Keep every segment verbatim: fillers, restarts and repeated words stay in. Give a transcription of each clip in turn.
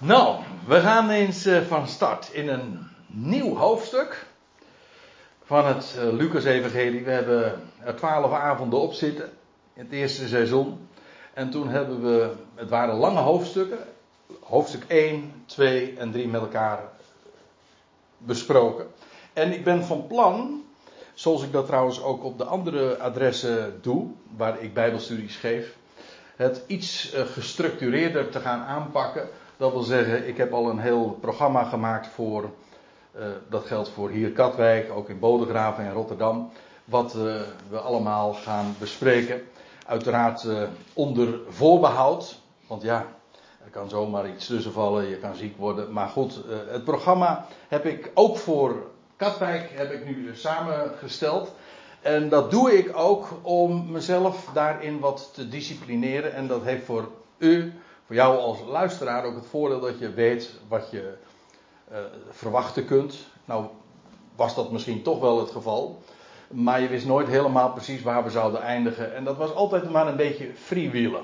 Nou, we gaan eens van start in een nieuw hoofdstuk van het Lucas-evangelie. We hebben er twaalf avonden op zitten in het eerste seizoen. En toen hebben we, het waren lange hoofdstukken, hoofdstuk één, twee en drie met elkaar besproken. En ik ben van plan, zoals ik dat trouwens ook op de andere adressen doe, waar ik bijbelstudies geef, het iets gestructureerder te gaan aanpakken. Dat wil zeggen, ik heb al een heel programma gemaakt voor, uh, dat geldt voor hier Katwijk, ook in Bodegraven en Rotterdam, wat uh, we allemaal gaan bespreken. Uiteraard uh, onder voorbehoud, want ja, er kan zomaar iets tussen vallen, je kan ziek worden. Maar goed, uh, het programma heb ik ook voor Katwijk, heb ik nu samengesteld. En dat doe ik ook om mezelf daarin wat te disciplineren en dat heeft voor u... Voor jou als luisteraar ook het voordeel dat je weet wat je uh, verwachten kunt. Nou was dat misschien toch wel het geval. Maar je wist nooit helemaal precies waar we zouden eindigen. En dat was altijd maar een beetje freewheelen.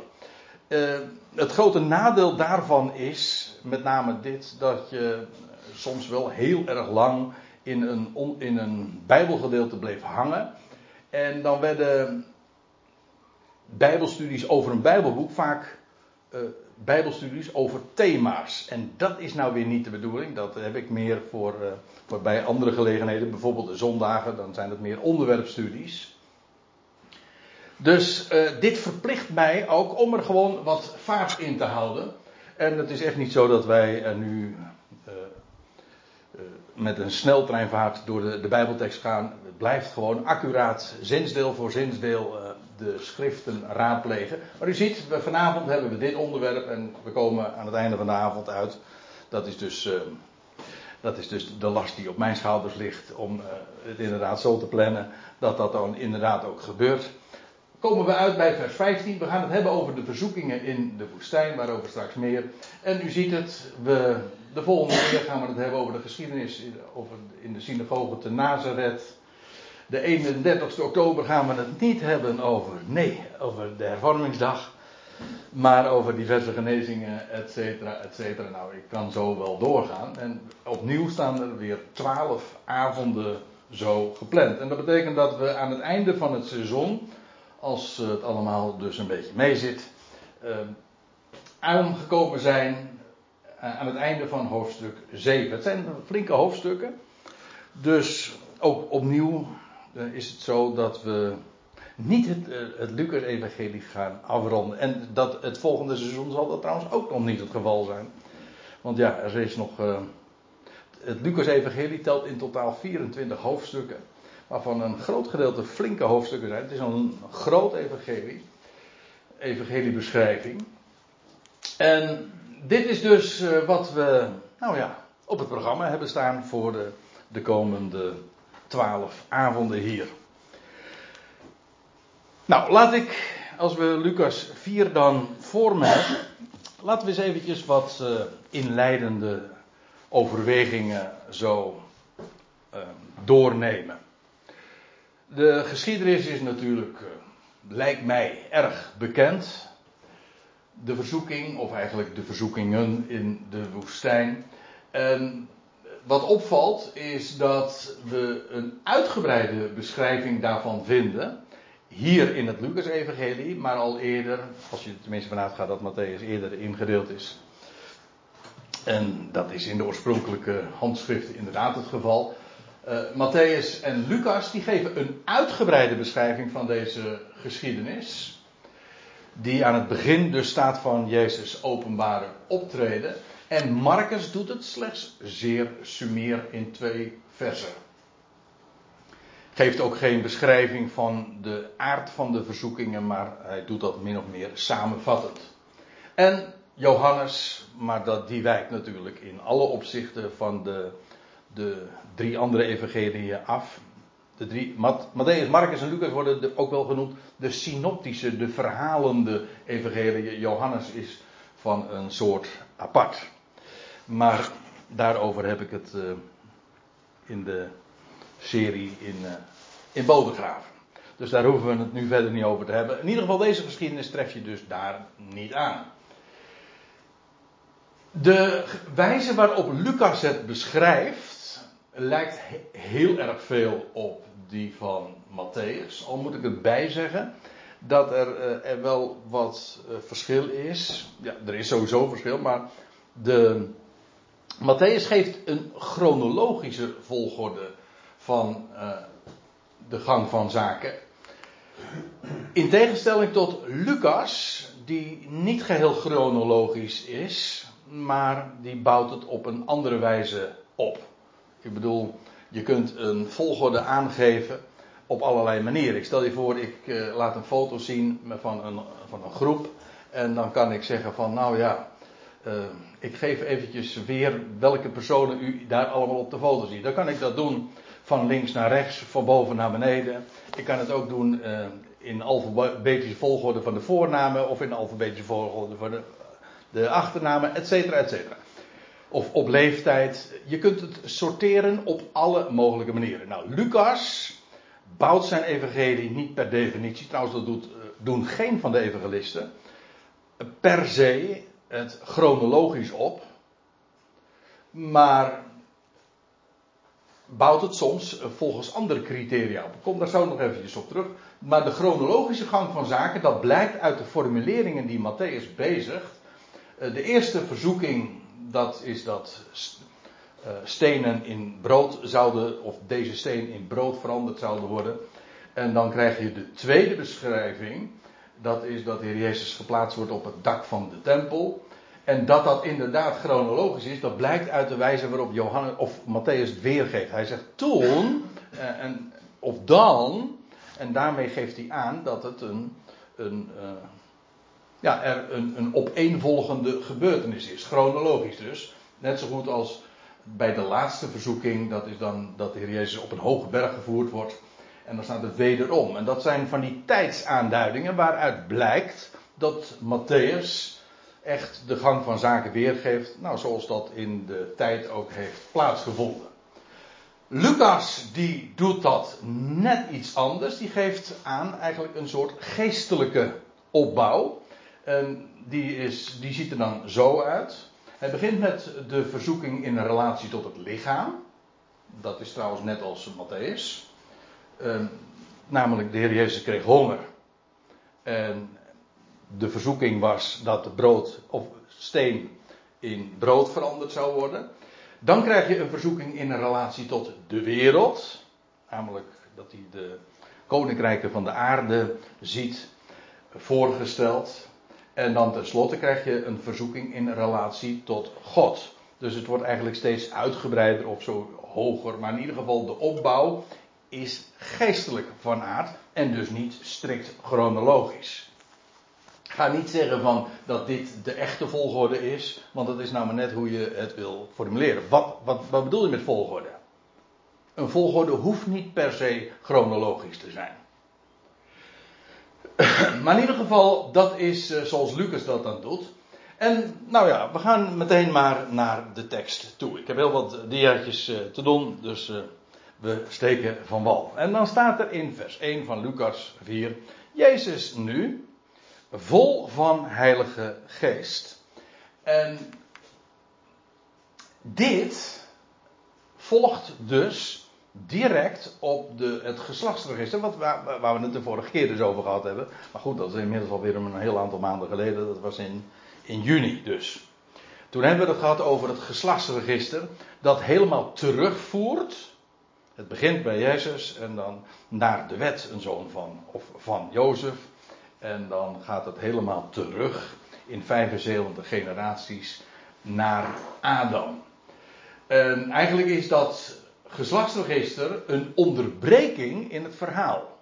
Uh, het grote nadeel daarvan is, met name dit, dat je soms wel heel erg lang in een, on, in een bijbelgedeelte bleef hangen. En dan werden bijbelstudies over een bijbelboek vaak... Uh, Bijbelstudies over thema's. En dat is nou weer niet de bedoeling. Dat heb ik meer voor, uh, voor bij andere gelegenheden. Bijvoorbeeld de zondagen. Dan zijn het meer onderwerpstudies. Dus uh, dit verplicht mij ook om er gewoon wat vaart in te houden. En het is echt niet zo dat wij er nu uh, uh, met een sneltreinvaart door de, de Bijbeltekst gaan. Het blijft gewoon accuraat zinsdeel voor zinsdeel... Uh, de schriften raadplegen. Maar u ziet, we, vanavond hebben we dit onderwerp... en we komen aan het einde van de avond uit. Dat is dus, uh, dat is dus de last die op mijn schouders ligt... om uh, het inderdaad zo te plannen... dat dat dan inderdaad ook gebeurt. Komen we uit bij vers vijftien. We gaan het hebben over de verzoekingen in de woestijn... waarover straks meer. En u ziet het, we, de volgende keer gaan we het hebben over de geschiedenis... over in de synagoge te Nazareth... De eenendertigste oktober gaan we het niet hebben over, nee, over de hervormingsdag. Maar over diverse genezingen, et cetera, et cetera. Nou, ik kan zo wel doorgaan. En opnieuw staan er weer twaalf avonden zo gepland. En dat betekent dat we aan het einde van het seizoen, als het allemaal dus een beetje mee zit, uh, aangekomen zijn aan het einde van hoofdstuk zeven. Het zijn flinke hoofdstukken. Dus ook opnieuw... is het zo dat we niet het, het Lucas-evangelie gaan afronden. En dat het volgende seizoen zal dat trouwens ook nog niet het geval zijn. Want ja, er is nog... Uh, het Lucas-evangelie telt in totaal vierentwintig hoofdstukken. Waarvan een groot gedeelte flinke hoofdstukken zijn. Het is een groot evangelie. Evangeliebeschrijving. En dit is dus uh, wat we, nou ja, op het programma hebben staan voor de, de komende... twaalf avonden hier. Nou, laat ik, als we Lucas vier dan voor mij, laten we eens eventjes wat uh, inleidende overwegingen zo uh, doornemen. De geschiedenis is natuurlijk, uh, lijkt mij, erg bekend. De verzoeking, of eigenlijk de verzoekingen in de woestijn. En... wat opvalt is dat we een uitgebreide beschrijving daarvan vinden. Hier in het Lucas-evangelie, maar al eerder. Als je er tenminste vanuit gaat dat Matteüs eerder ingedeeld is. En dat is in de oorspronkelijke handschriften inderdaad het geval. Uh, Matteüs en Lucas die geven een uitgebreide beschrijving van deze geschiedenis. Die aan het begin dus staat van Jezus' openbare optreden. En Marcus doet het slechts zeer summier in twee versen. Geeft ook geen beschrijving van de aard van de verzoekingen, maar hij doet dat min of meer samenvattend. En Johannes, maar dat, die wijkt natuurlijk in alle opzichten van de, de drie andere evangeliën af. De drie, Matteüs, Marcus en Lucas worden ook wel genoemd de synoptische, de verhalende evangeliën. Johannes is van een soort apart. Maar daarover heb ik het uh, in de serie in, uh, in Bodegraven. Dus daar hoeven we het nu verder niet over te hebben. In ieder geval deze geschiedenis tref je dus daar niet aan. De wijze waarop Lucas het beschrijft lijkt heel erg veel op die van Matteüs. Al moet ik het bijzeggen dat er, er wel wat verschil is. Ja, er is sowieso verschil, maar de Matteüs geeft een chronologische volgorde van uh, de gang van zaken. In tegenstelling tot Lucas, die niet geheel chronologisch is, maar die bouwt het op een andere wijze op. Ik bedoel, je kunt een volgorde aangeven op allerlei manieren. Ik stel je voor, ik uh, laat een foto zien van een, van een groep en dan kan ik zeggen van nou ja, uh, ik geef eventjes weer welke personen u daar allemaal op de foto ziet. Dan kan ik dat doen van links naar rechts, van boven naar beneden. Ik kan het ook doen uh, in alfabetische volgorde van de voornamen of in alfabetische volgorde van de, de achternamen, et cetera, et cetera. Of op leeftijd. Je kunt het sorteren op alle mogelijke manieren. Nou, Lucas bouwt zijn evangelie niet per definitie. Trouwens, dat doet, doen geen van de evangelisten. Per se het chronologisch op. Maar bouwt het soms volgens andere criteria op. Ik kom daar zo nog eventjes op terug. Maar de chronologische gang van zaken, dat blijkt uit de formuleringen die Matteüs bezigt. De eerste verzoeking, dat is dat stenen in brood zouden, of deze steen in brood veranderd zouden worden. En dan krijg je de tweede beschrijving, dat is dat de Heer Jezus geplaatst wordt op het dak van de tempel. En dat dat inderdaad chronologisch is, dat blijkt uit de wijze waarop Johannes of Matteüs het weergeeft. Hij zegt toen, en, of dan, en daarmee geeft hij aan dat het een... een uh, Ja, er een, een opeenvolgende gebeurtenis is. Chronologisch dus. Net zo goed als bij de laatste verzoeking. Dat is dan dat de Heer Jezus op een hoge berg gevoerd wordt. En dan staat het wederom. En dat zijn van die tijdsaanduidingen waaruit blijkt dat Matteüs echt de gang van zaken weergeeft. Nou, zoals dat in de tijd ook heeft plaatsgevonden. Lucas die doet dat net iets anders. Die geeft aan eigenlijk een soort geestelijke opbouw. En die, is, die ziet er dan zo uit. Hij begint met de verzoeking in relatie tot het lichaam. Dat is trouwens net als Matteüs. Um, namelijk de Heer Jezus kreeg honger. En de verzoeking was dat de brood of steen in brood veranderd zou worden. Dan krijg je een verzoeking in relatie tot de wereld. Namelijk dat hij de koninkrijken van de aarde ziet voorgesteld. En dan tenslotte krijg je een verzoeking in relatie tot God. Dus het wordt eigenlijk steeds uitgebreider of zo hoger. Maar in ieder geval de opbouw is geestelijk van aard. En dus niet strikt chronologisch. Ik ga niet zeggen van dat dit de echte volgorde is. Want dat is nou maar net hoe je het wil formuleren. Wat, wat, wat bedoel je met volgorde? Een volgorde hoeft niet per se chronologisch te zijn. Maar in ieder geval, dat is zoals Lucas dat dan doet. En nou ja, we gaan meteen maar naar de tekst toe. Ik heb heel wat diaatjes te doen, dus we steken van wal. En dan staat er in vers één van Lucas vier. Jezus nu, vol van Heilige Geest. En dit volgt dus direct op de, het geslachtsregister, wat, waar, waar we het de vorige keer dus over gehad hebben. Maar goed, dat is inmiddels alweer een heel aantal maanden geleden. Dat was in, in juni dus. Toen hebben we het gehad over het geslachtsregister. Dat helemaal terugvoert. Het begint bij Jezus en dan naar de wet, een zoon van, of van Jozef. En dan gaat het helemaal terug in vijfenzeventig generaties naar Adam. En eigenlijk is dat geslachtsregister een onderbreking in het verhaal.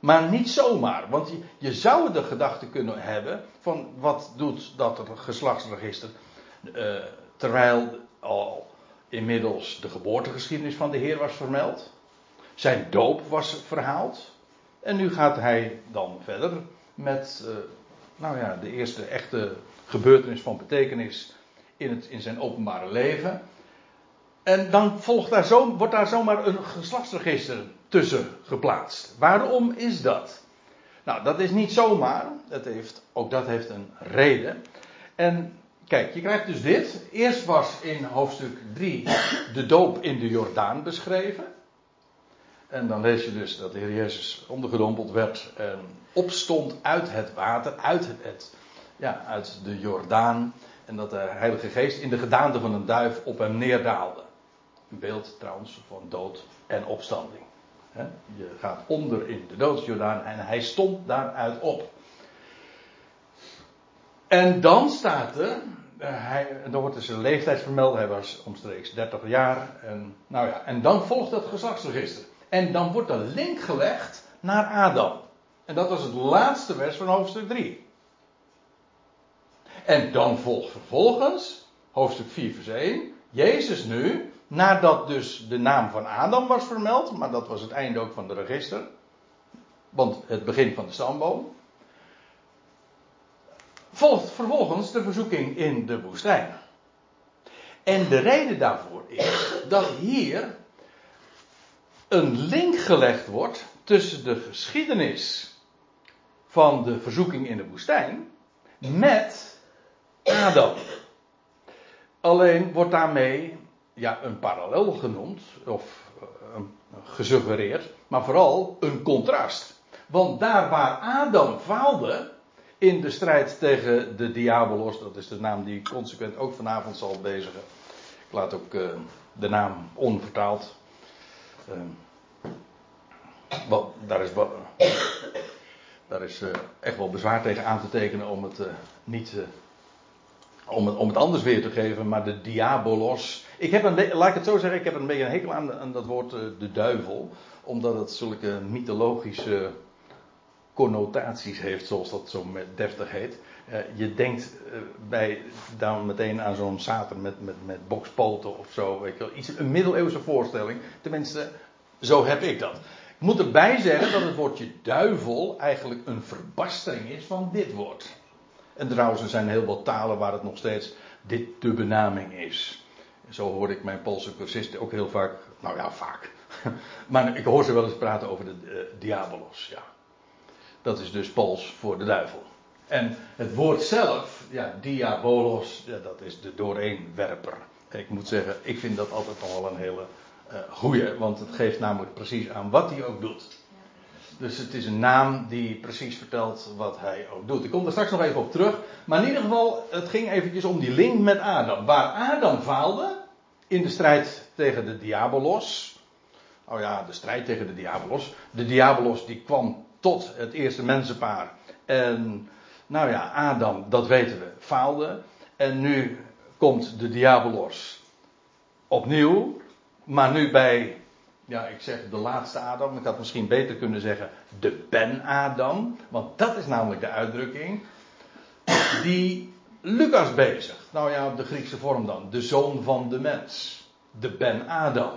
Maar niet zomaar. Want je, je zou de gedachte kunnen hebben van wat doet dat geslachtsregister uh, terwijl al inmiddels de geboortegeschiedenis van de Heer was vermeld. Zijn doop was verhaald. En nu gaat hij dan verder met uh, nou ja, de eerste echte gebeurtenis van betekenis in, het, in zijn openbare leven. En dan volgt daar zo, wordt daar zomaar een geslachtsregister tussen geplaatst. Waarom is dat? Nou, dat is niet zomaar. Dat heeft, ook dat heeft een reden. En Kijk, je krijgt dus dit. Eerst was in hoofdstuk drie de doop in de Jordaan beschreven. En dan lees je dus dat de Heer Jezus ondergedompeld werd en opstond uit het water, uit, het, ja, uit de Jordaan. En dat de Heilige Geest in de gedaante van een duif op hem neerdaalde. Een beeld trouwens van dood en opstanding. Je gaat onder in de doodsjordaan en hij stond daaruit op. En dan staat er, hij, dan wordt dus zijn leeftijd vermeld, hij was omstreeks dertig jaar. En, nou ja, en dan volgt dat geslachtsregister. En dan wordt de link gelegd naar Adam. En dat was het laatste vers van hoofdstuk drie. En dan volgt vervolgens, hoofdstuk vier vers één, Jezus nu, nadat dus de naam van Adam was vermeld, maar dat was het einde ook van de register, want het begin van de stamboom, volgt vervolgens de verzoeking in de woestijn. En de reden daarvoor is dat hier een link gelegd wordt tussen de geschiedenis van de verzoeking in de woestijn met Adam. Alleen wordt daarmee ja, een parallel genoemd of uh, gesuggereerd, maar vooral een contrast. Want daar waar Adam faalde in de strijd tegen de Diabolos, dat is de naam die ik consequent ook vanavond zal bezigen. Ik laat ook uh, de naam onvertaald. Uh, wel, daar is, wel, uh, daar is uh, echt wel bezwaar tegen aan te tekenen om het uh, niet uh, om, het, om het anders weer te geven, maar de Diabolos. Ik heb een, laat ik het zo zeggen, ik heb een beetje een hekel aan, aan dat woord uh, de duivel, omdat het zulke mythologische connotaties heeft, zoals dat zo deftig heet. Uh, je denkt uh, bij, dan meteen aan zo'n Satan met, met, met bokspoten of zo, weet je wel. Iets, een middeleeuwse voorstelling. Tenminste, zo heb ik dat. Ik moet erbij zeggen dat het woordje duivel eigenlijk een verbastering is van dit woord. En trouwens, er zijn heel wat talen waar het nog steeds dit de benaming is. Zo hoor ik mijn Poolse cursisten ook heel vaak, nou ja, vaak. Maar ik hoor ze wel eens praten over de uh, Diabolos, ja. Dat is dus Pools voor de duivel. En het woord zelf, ja, diabolos, ja, dat is de dooreenwerper. Ik moet zeggen, ik vind dat altijd nog wel een hele uh, goeie, want het geeft namelijk precies aan wat hij ook doet. Dus het is een naam die precies vertelt wat hij ook doet. Ik kom er straks nog even op terug. Maar in ieder geval, het ging eventjes om die link met Adam. Waar Adam faalde in de strijd tegen de Diabolos. Oh ja, de strijd tegen de Diabolos. De Diabolos die kwam tot het eerste mensenpaar. En nou ja, Adam, dat weten we, faalde. En nu komt de Diabolos opnieuw. Maar nu bij, ja, ik zeg de laatste Adam. Ik had misschien beter kunnen zeggen de Ben-Adam. Want dat is namelijk de uitdrukking die Lucas bezigt. Nou ja, de Griekse vorm dan. De zoon van de mens. De Ben-Adam.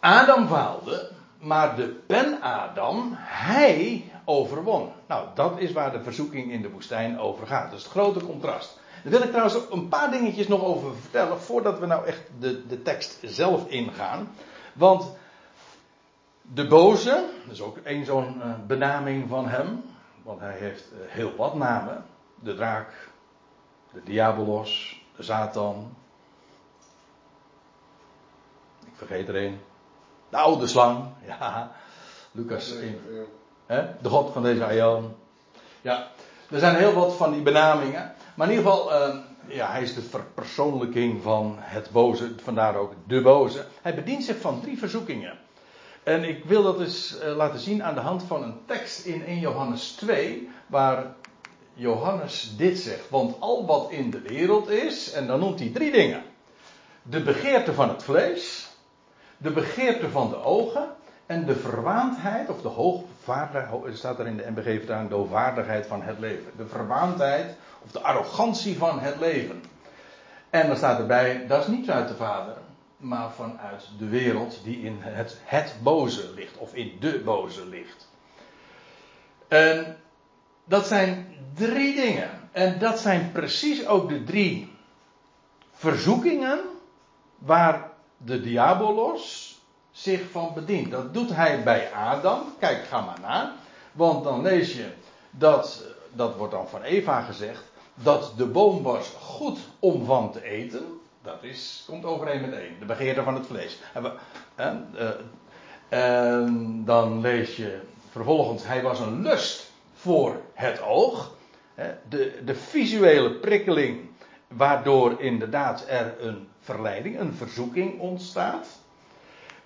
Adam faalde. Maar de Ben-Adam, hij overwon. Nou, dat is waar de verzoeking in de woestijn over gaat. Dat is het grote contrast. Daar wil ik trouwens een paar dingetjes nog over vertellen, voordat we nou echt de, de tekst zelf ingaan. Want de boze, dat is ook één zo'n uh, benaming van hem. Want hij heeft uh, heel wat namen. De draak, de Diabolos, de Satan. Ik vergeet er één. De oude slang, ja, Lucas, in, hè? De god van deze aion. Ja, er zijn heel wat van die benamingen. Maar in ieder geval, uh, ja, hij is de verpersoonlijking van het boze, vandaar ook de boze. Hij bedient zich van drie verzoekingen. En ik wil dat eens uh, laten zien aan de hand van een tekst in Eerste Johannes twee, waar Johannes dit zegt. Want al wat in de wereld is, en dan noemt hij drie dingen. De begeerte van het vlees, de begeerte van de ogen en de verwaandheid, of de hoogvaardigheid, staat er in de N B G-vertaling, de hoogvaardigheid van het leven. De verwaandheid, of de arrogantie van het leven. En dan staat erbij, dat is niet uit de Vader, maar vanuit de wereld die in het, het boze ligt, of in de boze ligt. En dat zijn drie dingen. En dat zijn precies ook de drie verzoekingen waar de Diabolos zich van bedient. Dat doet hij bij Adam. Kijk, ga maar na. Want dan lees je dat, dat wordt dan van Eva gezegd, dat de boom was goed om van te eten. Dat is, komt overeen met één. De begeerte van het vlees. En, en, en dan lees je vervolgens. Hij was een lust voor het oog. De, de visuele prikkeling. Waardoor inderdaad er een verleiding, een verzoeking ontstaat.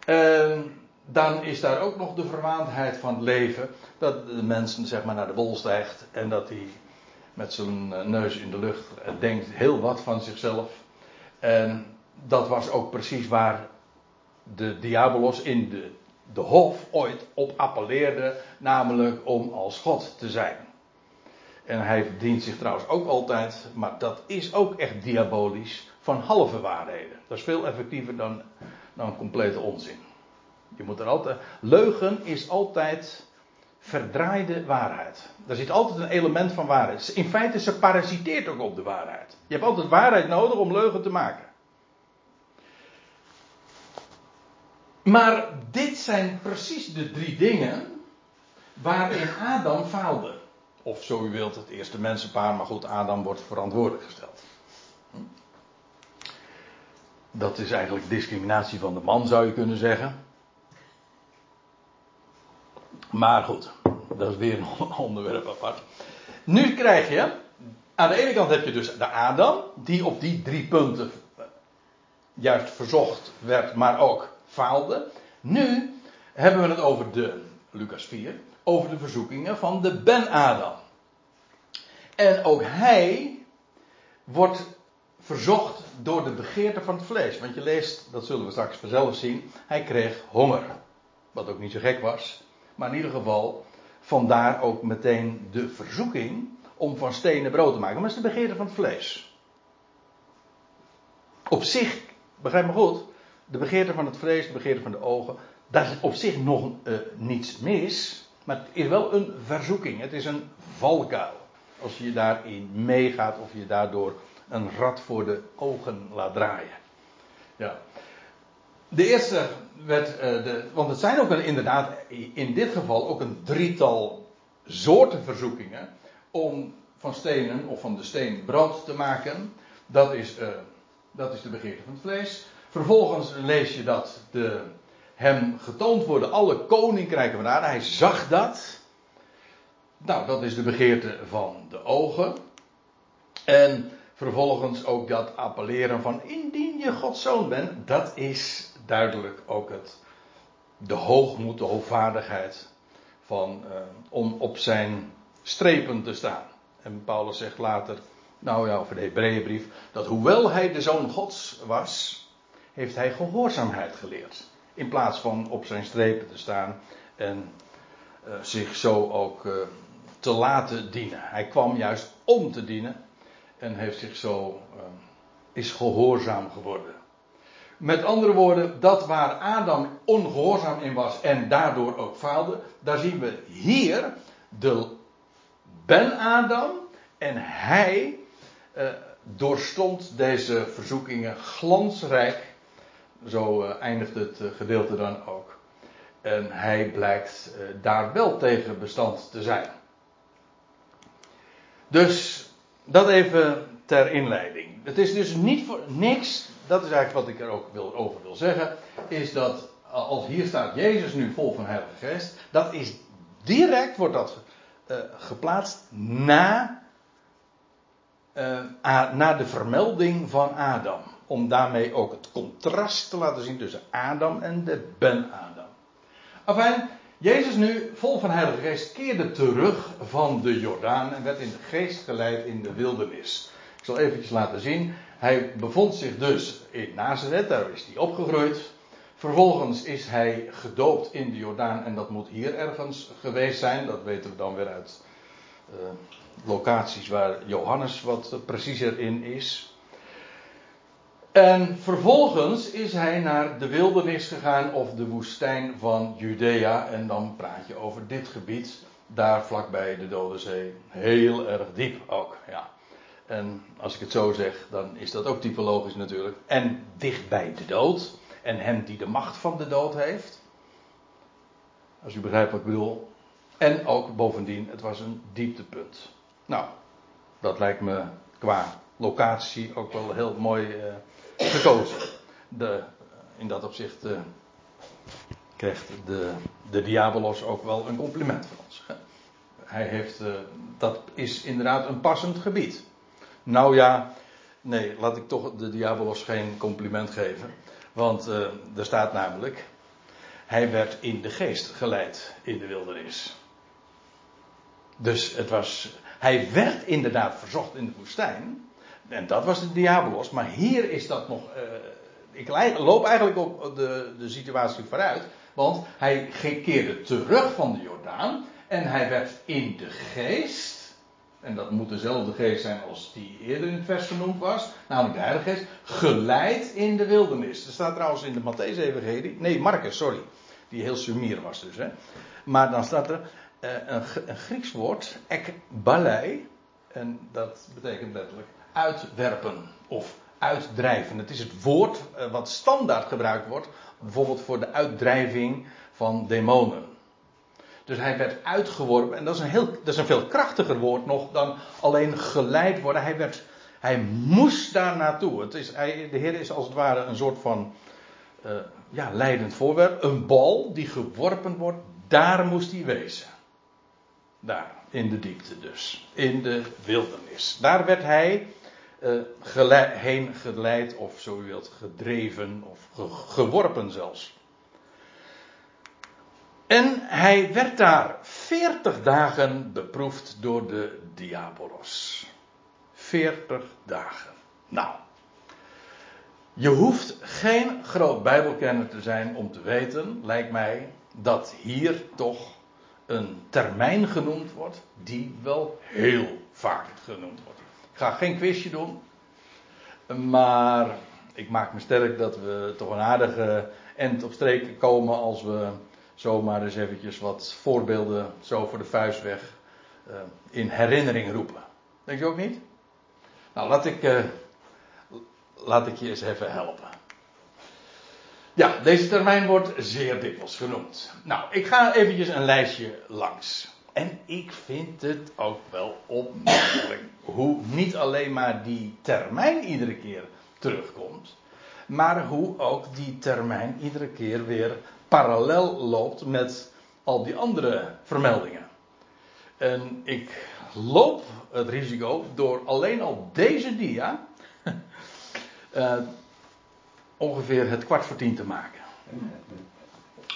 En dan is daar ook nog de verwaandheid van het leven. Dat de mensen zeg maar naar de wol stijgt. En dat hij met zijn neus in de lucht denkt heel wat van zichzelf. En dat was ook precies waar de Diabolos in de, de hof ooit op appelleerde. Namelijk om als God te zijn. En hij verdient zich trouwens ook altijd. Maar dat is ook echt diabolisch van halve waarheden. Dat is veel effectiever dan, dan complete onzin. Je moet er altijd... Leugen is altijd verdraaide waarheid. Daar zit altijd een element van waarheid. In feite, ze parasiteert ook op de waarheid. Je hebt altijd waarheid nodig om leugen te maken. Maar dit zijn precies de drie dingen waarin Adam faalde. Of zo u wilt, het eerste mensenpaar. Maar goed, Adam wordt verantwoordelijk gesteld. Dat is eigenlijk discriminatie van de man, zou je kunnen zeggen. Maar goed, dat is weer een onderwerp apart. Nu krijg je, aan de ene kant heb je dus de Adam, die op die drie punten juist verzocht werd, maar ook faalde. Nu hebben we het over de, Lucas vier, over de verzoekingen van de Ben-Adam. En ook hij wordt verzocht door de begeerte van het vlees. Want je leest, dat zullen we straks vanzelf zien, hij kreeg honger. Wat ook niet zo gek was. Maar in ieder geval, vandaar ook meteen de verzoeking om van stenen brood te maken. Maar dat is de begeerte van het vlees. Op zich, begrijp me goed, de begeerte van het vlees, de begeerte van de ogen, daar is op zich nog uh, niets mis. Maar het is wel een verzoeking, het is een valkuil. Als je daarin meegaat of je daardoor een rad voor de ogen laat draaien. Ja. De eerste werd, uh, de, want het zijn ook een, inderdaad in dit geval ook een drietal soorten verzoekingen om van stenen of van de steen brood te maken. Dat is, uh, dat is de begeerte van het vlees. Vervolgens lees je dat de, hem getoond worden alle koninkrijken van de aarde. Hij zag dat. Nou, dat is de begeerte van de ogen. En vervolgens ook dat appelleren van indien je Gods zoon bent, dat is duidelijk ook het, de hoogmoed, de hoogvaardigheid van, uh, om op zijn strepen te staan. En Paulus zegt later, nou ja, over de Hebreeënbrief, dat hoewel hij de zoon Gods was, heeft hij gehoorzaamheid geleerd. In plaats van op zijn strepen te staan en uh, zich zo ook uh, te laten dienen. Hij kwam juist om te dienen en heeft zich zo, uh, is gehoorzaam geworden. Met andere woorden, dat waar Adam ongehoorzaam in was en daardoor ook faalde, daar zien we hier de Ben-Adam en hij eh, doorstond deze verzoekingen glansrijk. Zo eh, eindigt het eh, gedeelte dan ook. En hij blijkt eh, daar wel tegen bestand te zijn. Dus dat even ter inleiding. Het is dus niet voor niks. Dat is eigenlijk wat ik er ook wil, over wil zeggen. Is dat als hier staat Jezus nu vol van Heilige Geest. Dat is direct wordt dat uh, geplaatst na, uh, a, na de vermelding van Adam. Om daarmee ook het contrast te laten zien tussen Adam en de Ben-Adam. Afijn, Jezus nu vol van Heilige Geest keerde terug van de Jordaan. En werd in de geest geleid in de wildernis. Ik zal eventjes laten zien. Hij bevond zich dus in Nazareth, daar is hij opgegroeid. Vervolgens is hij gedoopt in de Jordaan en dat moet hier ergens geweest zijn. Dat weten we dan weer uit uh, locaties waar Johannes wat preciezer in is. En vervolgens is hij naar de wildernis gegaan of de woestijn van Judea. En dan praat je over dit gebied, daar vlakbij de Dode Zee. Heel erg diep ook, ja. En als ik het zo zeg, dan is dat ook typologisch natuurlijk. En dicht bij de dood. En hem die de macht van de dood heeft. Als u begrijpt wat ik bedoel. En ook bovendien, het was een dieptepunt. Nou, Dat lijkt me qua locatie ook wel heel mooi uh, gekozen. De, in dat opzicht uh, krijgt de, de Diabolos ook wel een compliment van ons. Hij heeft, uh, dat is inderdaad een passend gebied. Nou ja, nee, laat ik toch de Diabolos geen compliment geven. Want uh, er staat namelijk, hij werd in de geest geleid in de wildernis. Dus het was, hij werd inderdaad verzocht in de woestijn. En dat was de Diabolos. Maar hier is dat nog... Uh, ik loop eigenlijk op de, de situatie vooruit. Want hij keerde terug van de Jordaan. En hij werd in de geest... en dat moet dezelfde geest zijn als die eerder in het vers genoemd was, namelijk de Heilige Geest, geleid in de wildernis. Er staat trouwens in de Matteüs-evangelie, nee Marcus, sorry, die heel sumier was dus. Hè. Maar dan staat er uh, een, een Grieks woord, ekbalei, en dat betekent letterlijk uitwerpen of uitdrijven. Het is het woord uh, wat standaard gebruikt wordt, bijvoorbeeld voor de uitdrijving van demonen. Dus hij werd uitgeworpen. En dat is, een heel, dat is een veel krachtiger woord nog dan alleen geleid worden. Hij, werd, hij moest daar naartoe. Het is, hij, de Heer is als het ware een soort van uh, ja, leidend voorwerp. Een bal die geworpen wordt. Daar moest hij wezen. Daar, in de diepte dus. In de wildernis. Daar werd hij uh, geleid, heen geleid of zo u wilt gedreven of ge, geworpen zelfs. En hij werd daar veertig dagen beproefd door de Diabolos. Veertig dagen. Nou, je hoeft geen groot Bijbelkenner te zijn om te weten, lijkt mij, dat hier toch een termijn genoemd wordt die wel heel vaak genoemd wordt. Ik ga geen quizje doen, maar ik maak me sterk dat we toch een aardige end op streek komen als we... zomaar eens eventjes wat voorbeelden zo voor de vuist weg uh, in herinnering roepen. Denk je ook niet? Nou, laat ik, uh, laat ik je eens even helpen. Ja, deze termijn wordt zeer dikwijls genoemd. Nou, ik ga eventjes een lijstje langs. En ik vind het ook wel opmerkelijk hoe niet alleen maar die termijn iedere keer terugkomt, maar hoe ook die termijn iedere keer weer parallel loopt met al die andere vermeldingen. En ik loop het risico door alleen al deze dia uh, ongeveer het kwart voor tien te maken.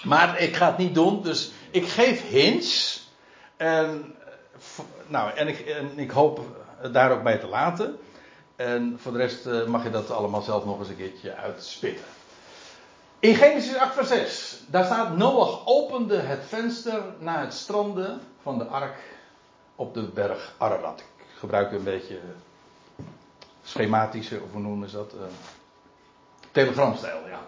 Maar ik ga het niet doen, dus ik geef hints. En, nou, en, ik, en ik hoop het daar ook bij te laten. En voor de rest uh, mag je dat allemaal zelf nog eens een keertje uitspitten. In Genesis acht vers zes, daar staat: Noach opende het venster na het stranden van de ark op de berg Ararat. Ik gebruik een beetje schematische, of hoe noemen ze dat? Uh, telegramstijl, ja.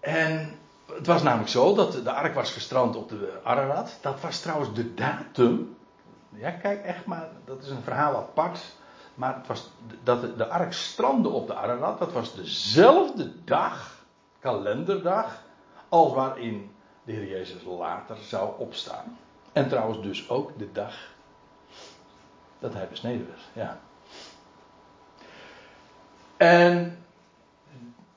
En het was namelijk zo dat de ark was gestrand op de Ararat. Dat was trouwens de datum. Ja, kijk, echt maar, dat is een verhaal apart. Maar het was dat de, de ark strandde op de Ararat, dat was dezelfde dag... kalenderdag, als waarin de Heer Jezus later zou opstaan. En trouwens dus ook de dag dat hij besneden werd. Ja. En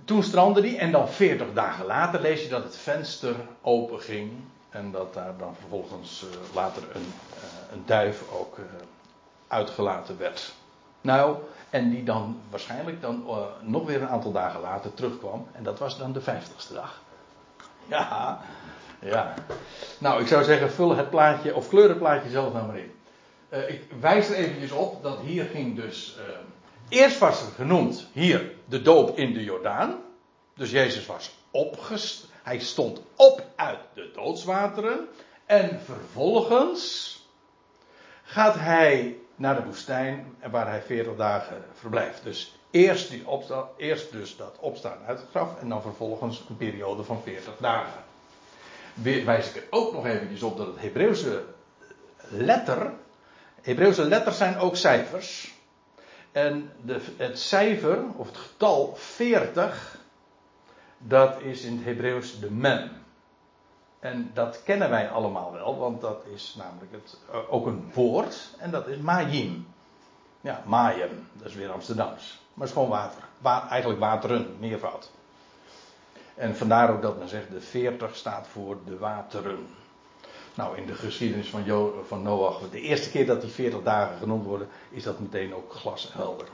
toen strandde hij en dan veertig dagen later lees je dat het venster open ging. En dat daar dan vervolgens uh, later een, uh, een duif ook uh, uitgelaten werd. Nou, en die dan waarschijnlijk dan uh, nog weer een aantal dagen later terugkwam. En dat was dan de vijftigste dag. Ja, ja. Nou, ik zou zeggen, vul het plaatje of kleur het plaatje zelf nou maar in. Uh, ik wijs er eventjes op dat hier ging dus... Uh, eerst was er genoemd hier de doop in de Jordaan. Dus Jezus was opgestaan. Hij stond op uit de doodswateren. En vervolgens gaat hij... naar de woestijn waar hij veertig dagen verblijft. Dus eerst, die opsta- eerst dus dat opstaan uit het graf. En dan vervolgens een periode van veertig dagen. Weer wijs ik er ook nog eventjes op dat het Hebreeuwse letter. Hebreeuwse letters zijn ook cijfers. En de, het cijfer of het getal veertig. Dat is in het Hebreeuws de mem. En dat kennen wij allemaal wel, want dat is namelijk het, ook een woord. En dat is Mayim. Ja, maaien. Dat is weer Amsterdams. Maar het is gewoon water. Wa- eigenlijk wateren, meervoud. En vandaar ook dat men zegt de veertig staat voor de wateren. Nou, in de geschiedenis van, jo- van Noach, de eerste keer dat die veertig dagen genoemd worden, is dat meteen ook glashelder.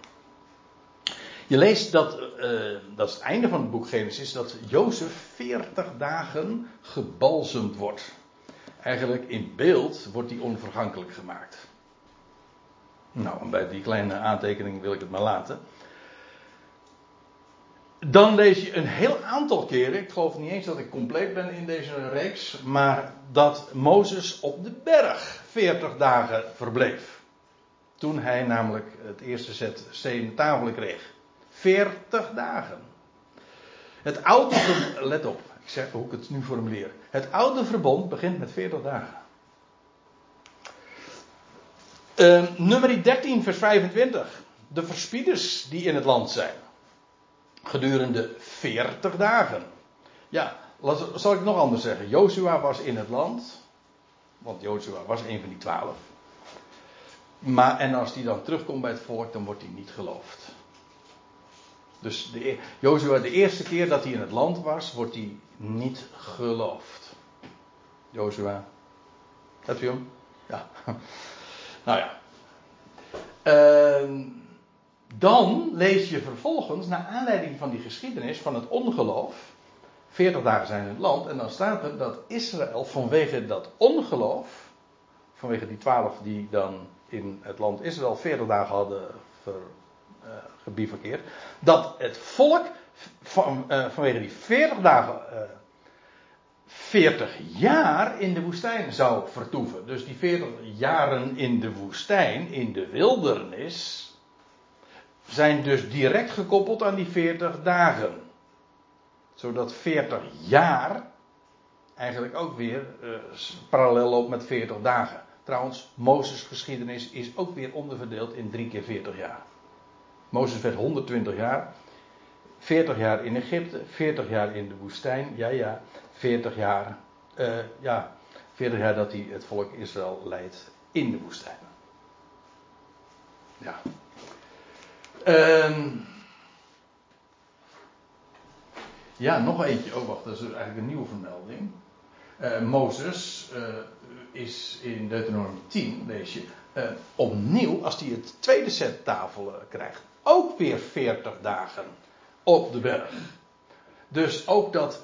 Je leest dat, uh, dat is het einde van het boek Genesis, dat Jozef veertig dagen gebalsemd wordt. Eigenlijk in beeld wordt hij onvergankelijk gemaakt. Nou, en bij die kleine aantekening wil ik het maar laten. Dan lees je een heel aantal keren, ik geloof niet eens dat ik compleet ben in deze reeks, maar dat Mozes op de berg veertig dagen verbleef. Toen hij namelijk het eerste set stenen tafelen kreeg. veertig dagen. Het oude, let op, ik zeg hoe ik het nu formuleer. Het oude verbond begint met veertig dagen. Uh, nummer dertien, vers vijfentwintig. De verspieders die in het land zijn. Gedurende veertig dagen. Ja, laat, zal ik nog anders zeggen. Jozua was in het land. Want Jozua was een van die twaalf. Maar, en als die dan terugkomt bij het volk, dan wordt hij niet geloofd. Dus de, Jozua, de eerste keer dat hij in het land was, wordt hij niet geloofd. Jozua. Heb je hem? Ja. Nou ja. Uh, dan lees je vervolgens, naar aanleiding van die geschiedenis van het ongeloof, veertig dagen zijn in het land, en dan staat er dat Israël vanwege dat ongeloof, vanwege die twaalf die dan in het land Israël veertig dagen hadden ver, uh, gebivakkeerd, dat het volk van, uh, vanwege die veertig dagen uh, veertig jaar in de woestijn zou vertoeven. Dus die veertig jaren in de woestijn, in de wildernis, zijn dus direct gekoppeld aan die veertig dagen. Zodat veertig jaar eigenlijk ook weer uh, parallel loopt met veertig dagen. Trouwens, Mozes' geschiedenis is ook weer onderverdeeld in drie keer veertig jaar. Mozes werd honderdtwintig jaar, veertig jaar in Egypte, veertig jaar in de woestijn, ja ja, veertig jaar, uh, ja, veertig jaar dat hij het volk Israël leidt in de woestijn. Ja. Uh, ja, nog eentje. Oh, wacht, dat is eigenlijk een nieuwe vermelding. Uh, Mozes uh, is in Deuteronomium tien, lees je, uh, opnieuw, als hij het tweede set tafelen krijgt, ook weer veertig dagen op de berg. Dus ook dat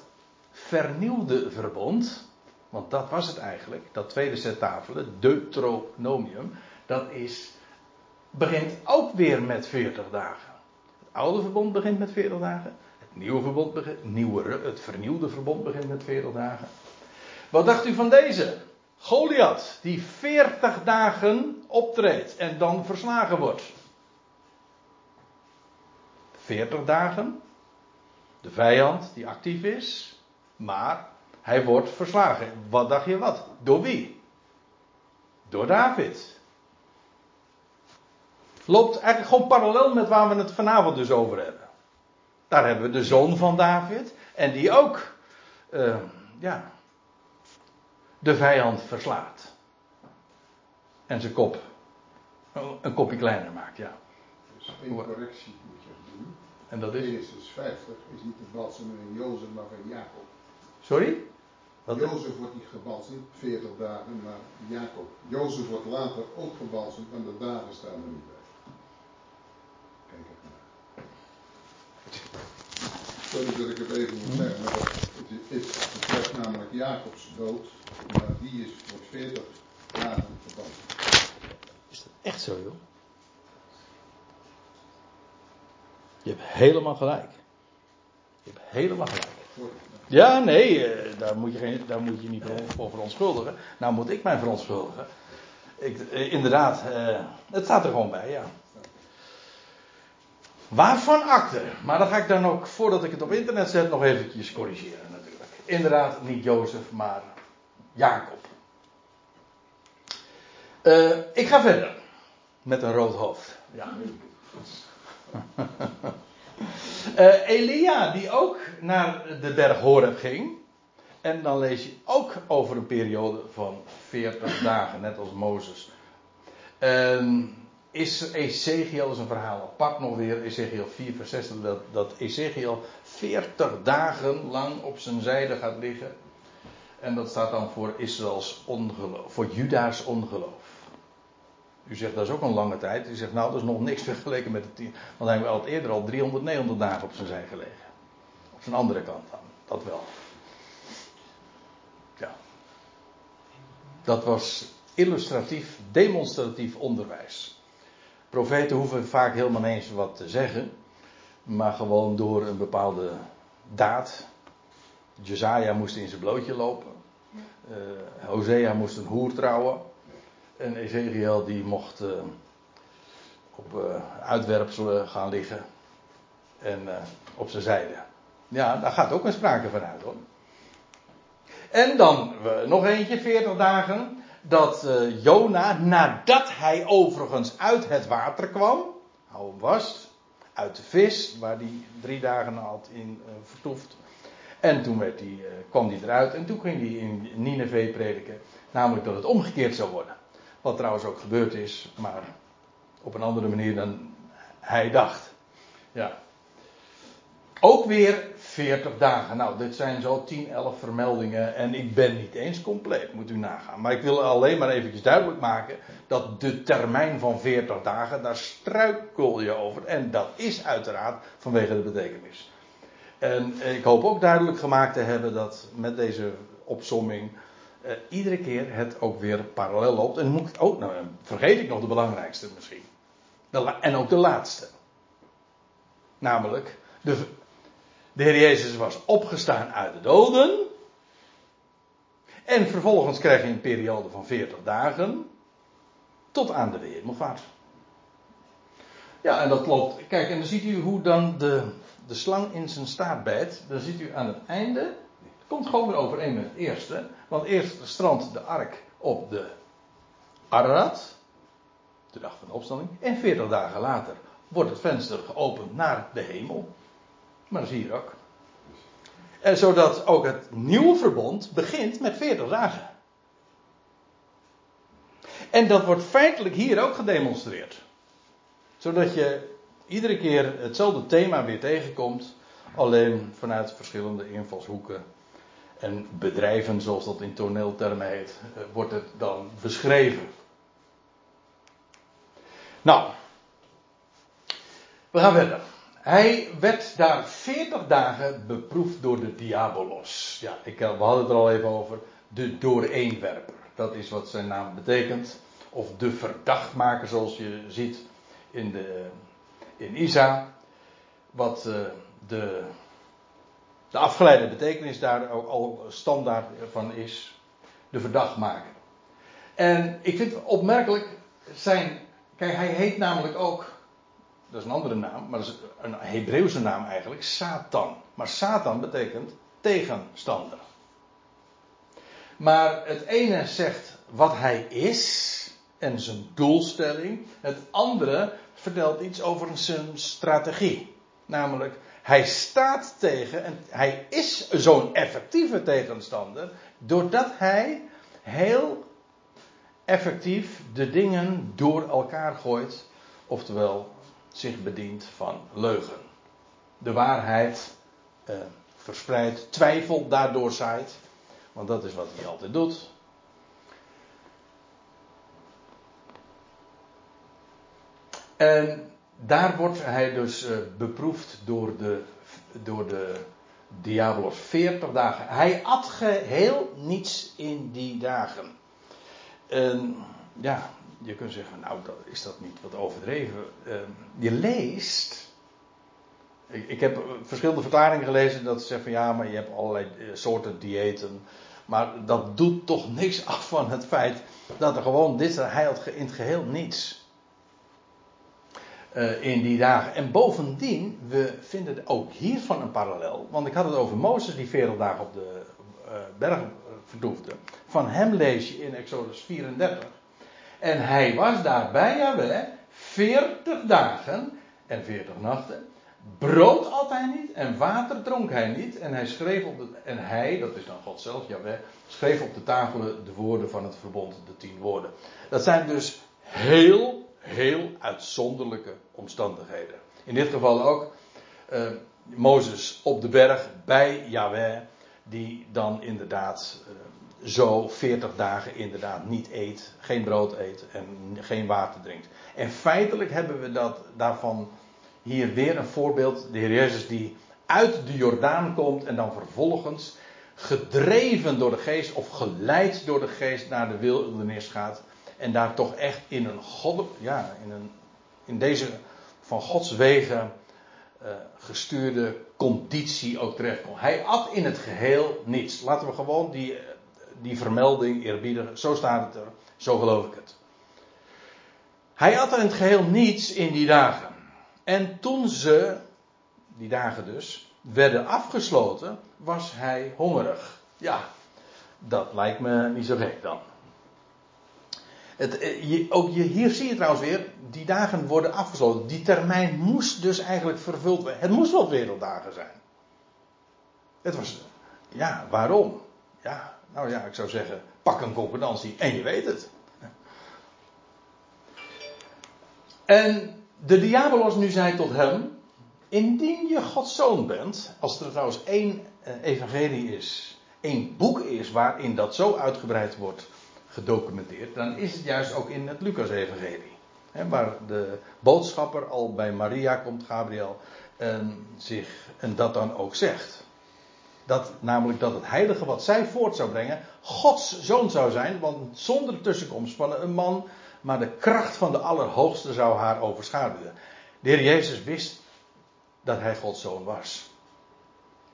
vernieuwde verbond, want dat was het eigenlijk, dat tweede set tafelen, Deuteronomium, dat is... begint ook weer met veertig dagen. Het oude verbond begint met veertig dagen. Het nieuwe verbond begint, nieuwere, het vernieuwde verbond begint met veertig dagen. Wat dacht u van deze? Goliath, die veertig dagen optreedt en dan verslagen wordt. veertig dagen. De vijand die actief is, maar hij wordt verslagen. Wat dacht je wat? Door wie? Door David. Loopt eigenlijk gewoon parallel met waar we het vanavond dus over hebben. Daar hebben we de zoon van David. En die ook uh, ja, de vijand verslaat. En zijn kop een kopje kleiner maakt. Ja. Dus één correctie moet je doen. En dat is? Genesis vijftig is niet de balseming van Jozef, maar van Jacob. Sorry? Dat Jozef is... wordt niet gebalsemd, veertig dagen, maar Jacob. Jozef wordt later ook gebalsemd, maar de dagen staan er niet bij. Sorry dat ik het even moet zeggen, maar het betreft namelijk Jacob's dood, maar die is voor veertig dagen gebalsemd. Is dat echt zo, joh? Je hebt helemaal gelijk. Je hebt helemaal gelijk. Ja, nee, daar moet je, geen, daar moet je niet voor verontschuldigen. Nou moet ik mij verontschuldigen. Ik, inderdaad, eh, het staat er gewoon bij, ja. Waarvan akte? Maar dan ga ik dan ook, voordat ik het op internet zet, nog eventjes corrigeren natuurlijk. Inderdaad, niet Jozef, maar Jacob. Uh, ik ga verder. Met een rood hoofd. Ja. Uh, Elia, die ook naar de berg Horeb ging. En dan lees je ook over een periode van veertig dagen, net als Mozes. Uh, is Ezechiel is een verhaal apart nog weer. Ezechiel vier vers zestien. Dat, dat Ezechiel veertig dagen lang op zijn zijde gaat liggen. En dat staat dan voor Israëls ongeloof. Voor Juda's ongeloof. U zegt dat is ook een lange tijd. U zegt nou dat is nog niks vergeleken met het tien. Want hij had eerder al driehonderdnegentig dagen op zijn zij gelegen. Op zijn andere kant dan. Dat wel. Ja. Dat was illustratief, demonstratief onderwijs. Profeten hoeven vaak helemaal niet eens wat te zeggen. Maar gewoon door een bepaalde daad. Jesaja moest in zijn blootje lopen. Uh, Hosea moest een hoer trouwen. En Ezechiel die mocht uh, op uh, uitwerpselen gaan liggen. En uh, op zijn zijde. Ja, daar gaat ook een sprake van uit hoor. En dan uh, nog eentje, veertig dagen. Dat uh, Jona, nadat hij overigens uit het water kwam. Hou hem vast. Uit de vis, waar hij drie dagen had in uh, vertoefd. En toen werd die, uh, kwam hij eruit. En toen ging hij in Nineveh prediken. Namelijk dat het omgekeerd zou worden. Wat trouwens ook gebeurd is, maar op een andere manier dan hij dacht. Ja. Ook weer veertig dagen. Nou, dit zijn zo tien, elf vermeldingen. En ik ben niet eens compleet, moet u nagaan. Maar ik wil alleen maar eventjes duidelijk maken dat de termijn van veertig dagen, daar struikel je over. En dat is uiteraard vanwege de betekenis. En ik hoop ook duidelijk gemaakt te hebben dat met deze opsomming Uh, iedere keer het ook weer parallel loopt. En moet ik ook, nou, vergeet ik nog de belangrijkste misschien. De la- en ook de laatste. Namelijk, de, de Heer Jezus was opgestaan uit de doden. En vervolgens krijg je een periode van veertig dagen. Tot aan de hemelvaart. Ja, en dat klopt. Kijk, en dan ziet u hoe dan de, de slang in zijn staart bijt. Dan ziet u aan het einde. Komt gewoon weer overeen met het eerste. Want eerst strandt de ark op de Ararat. De dag van de opstanding. En veertig dagen later wordt het venster geopend naar de hemel. Maar dat zie je ook. En zodat ook het nieuwe verbond begint met veertig dagen. En dat wordt feitelijk hier ook gedemonstreerd. Zodat je iedere keer hetzelfde thema weer tegenkomt. Alleen vanuit verschillende invalshoeken en bedrijven, zoals dat in toneeltermen heet, wordt het dan beschreven. Nou, we gaan verder. Hij werd daar veertig dagen beproefd door de Diabolos. Ja, ik, we hadden het er al even over. De dooreenwerper. Dat is wat zijn naam betekent. Of de verdachtmaker, zoals je ziet in, de, in Isa. Wat... Uh, De, de afgeleide betekenis daar ook al standaard van is. De verdachtmaker. En ik vind het opmerkelijk zijn... Kijk, hij heet namelijk ook... Dat is een andere naam, maar dat is een Hebreeuwse naam eigenlijk. Satan. Maar Satan betekent tegenstander. Maar het ene zegt wat hij is... en zijn doelstelling. Het andere vertelt iets over zijn strategie. Namelijk... Hij staat tegen en hij is zo'n effectieve tegenstander doordat hij heel effectief de dingen door elkaar gooit. Oftewel zich bedient van leugen. De waarheid eh, verspreidt, twijfel daardoor zaait. Want dat is wat hij altijd doet. En... Daar wordt hij dus uh, beproefd door de, door de Diabolos. veertig dagen. Hij at geheel niets in die dagen. En, ja, je kunt zeggen, nou dat, is dat niet wat overdreven? Uh, je leest... Ik, ik heb verschillende verklaringen gelezen dat ze zeggen van ja, maar je hebt allerlei uh, soorten diëten. Maar dat doet toch niks af van het feit dat er gewoon dit, hij had in het geheel niets... Uh, in die dagen. En bovendien, we vinden ook hiervan een parallel. Want ik had het over Mozes die veertig dagen op de uh, berg vertoefde. Van hem lees je in Exodus vierendertig. En hij was daar bij Yahweh veertig dagen en veertig nachten. Brood at hij niet en water dronk hij niet. En hij schreef op de, en hij, dat is dan God zelf, Yahweh, schreef op de tafelen de woorden van het verbond, de tien woorden. Dat zijn dus heel... heel uitzonderlijke omstandigheden. In dit geval ook uh, Mozes op de berg bij Yahweh, die dan inderdaad uh, zo veertig dagen inderdaad niet eet, geen brood eet en geen water drinkt. En feitelijk hebben we dat daarvan hier weer een voorbeeld. De Heer Jezus die uit de Jordaan komt en dan vervolgens gedreven door de geest of geleid door de geest naar de wildernis gaat. En daar toch echt in een God, ja, in, een, in deze van Gods wegen uh, gestuurde conditie ook terechtkomt. Hij at in het geheel niets. Laten we gewoon die, die vermelding eerbiedigen. Zo staat het er, zo geloof ik het. Hij at in het geheel niets in die dagen. En toen ze, die dagen dus, werden afgesloten, was hij hongerig. Ja, dat lijkt me niet zo gek dan. Het, je, ook je, hier zie je trouwens weer, die dagen worden afgesloten. Die termijn moest dus eigenlijk vervuld worden. Het moest wel werelddagen zijn. Het was, ja, waarom? Ja, nou ja, ik zou zeggen, pak een concordantie en je weet het. En de Diabolos nu zei tot hem, indien je Gods zoon bent, als er trouwens één eh, evangelie is, één boek is waarin dat zo uitgebreid wordt gedocumenteerd, dan is het juist ook in het Lucas-evangelie. He, waar de boodschapper al bij Maria komt, Gabriel, en, zich, en dat dan ook zegt. Dat, namelijk dat het heilige wat zij voort zou brengen, Gods zoon zou zijn, want zonder tussenkomst van een man, maar de kracht van de Allerhoogste zou haar overschaduwen. De Heer Jezus wist dat hij Gods zoon was.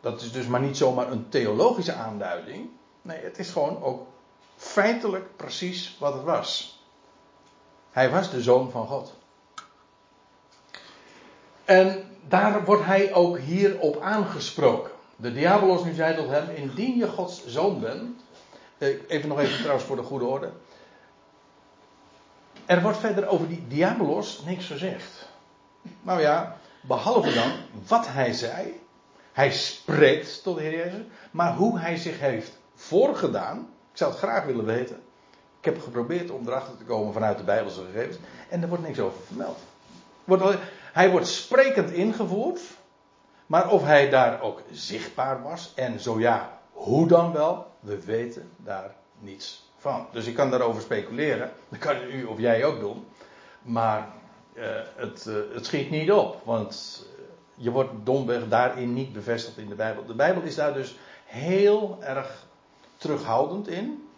Dat is dus maar niet zomaar een theologische aanduiding. Nee, het is gewoon ook feitelijk precies wat het was. Hij was de zoon van God. En daar wordt hij ook hier op aangesproken. De Diabolos nu zei tot hem, indien je Gods zoon bent. Even nog even trouwens voor de goede orde. Er wordt verder over die Diabolos niks gezegd. Nou ja, behalve dan wat hij zei. Hij spreekt tot de Heer Jezus. Maar hoe hij zich heeft voorgedaan. Ik zou het graag willen weten. Ik heb geprobeerd om erachter te komen vanuit de Bijbelse gegevens. En er wordt niks over vermeld. Wordt, hij wordt sprekend ingevoerd. Maar of hij daar ook zichtbaar was. En zo ja, hoe dan wel. We weten daar niets van. Dus ik kan daarover speculeren. Dat kan u of jij ook doen. Maar uh, het, uh, het schiet niet op. Want je wordt domweg daarin niet bevestigd in de Bijbel. De Bijbel is daar dus heel erg terughoudend in.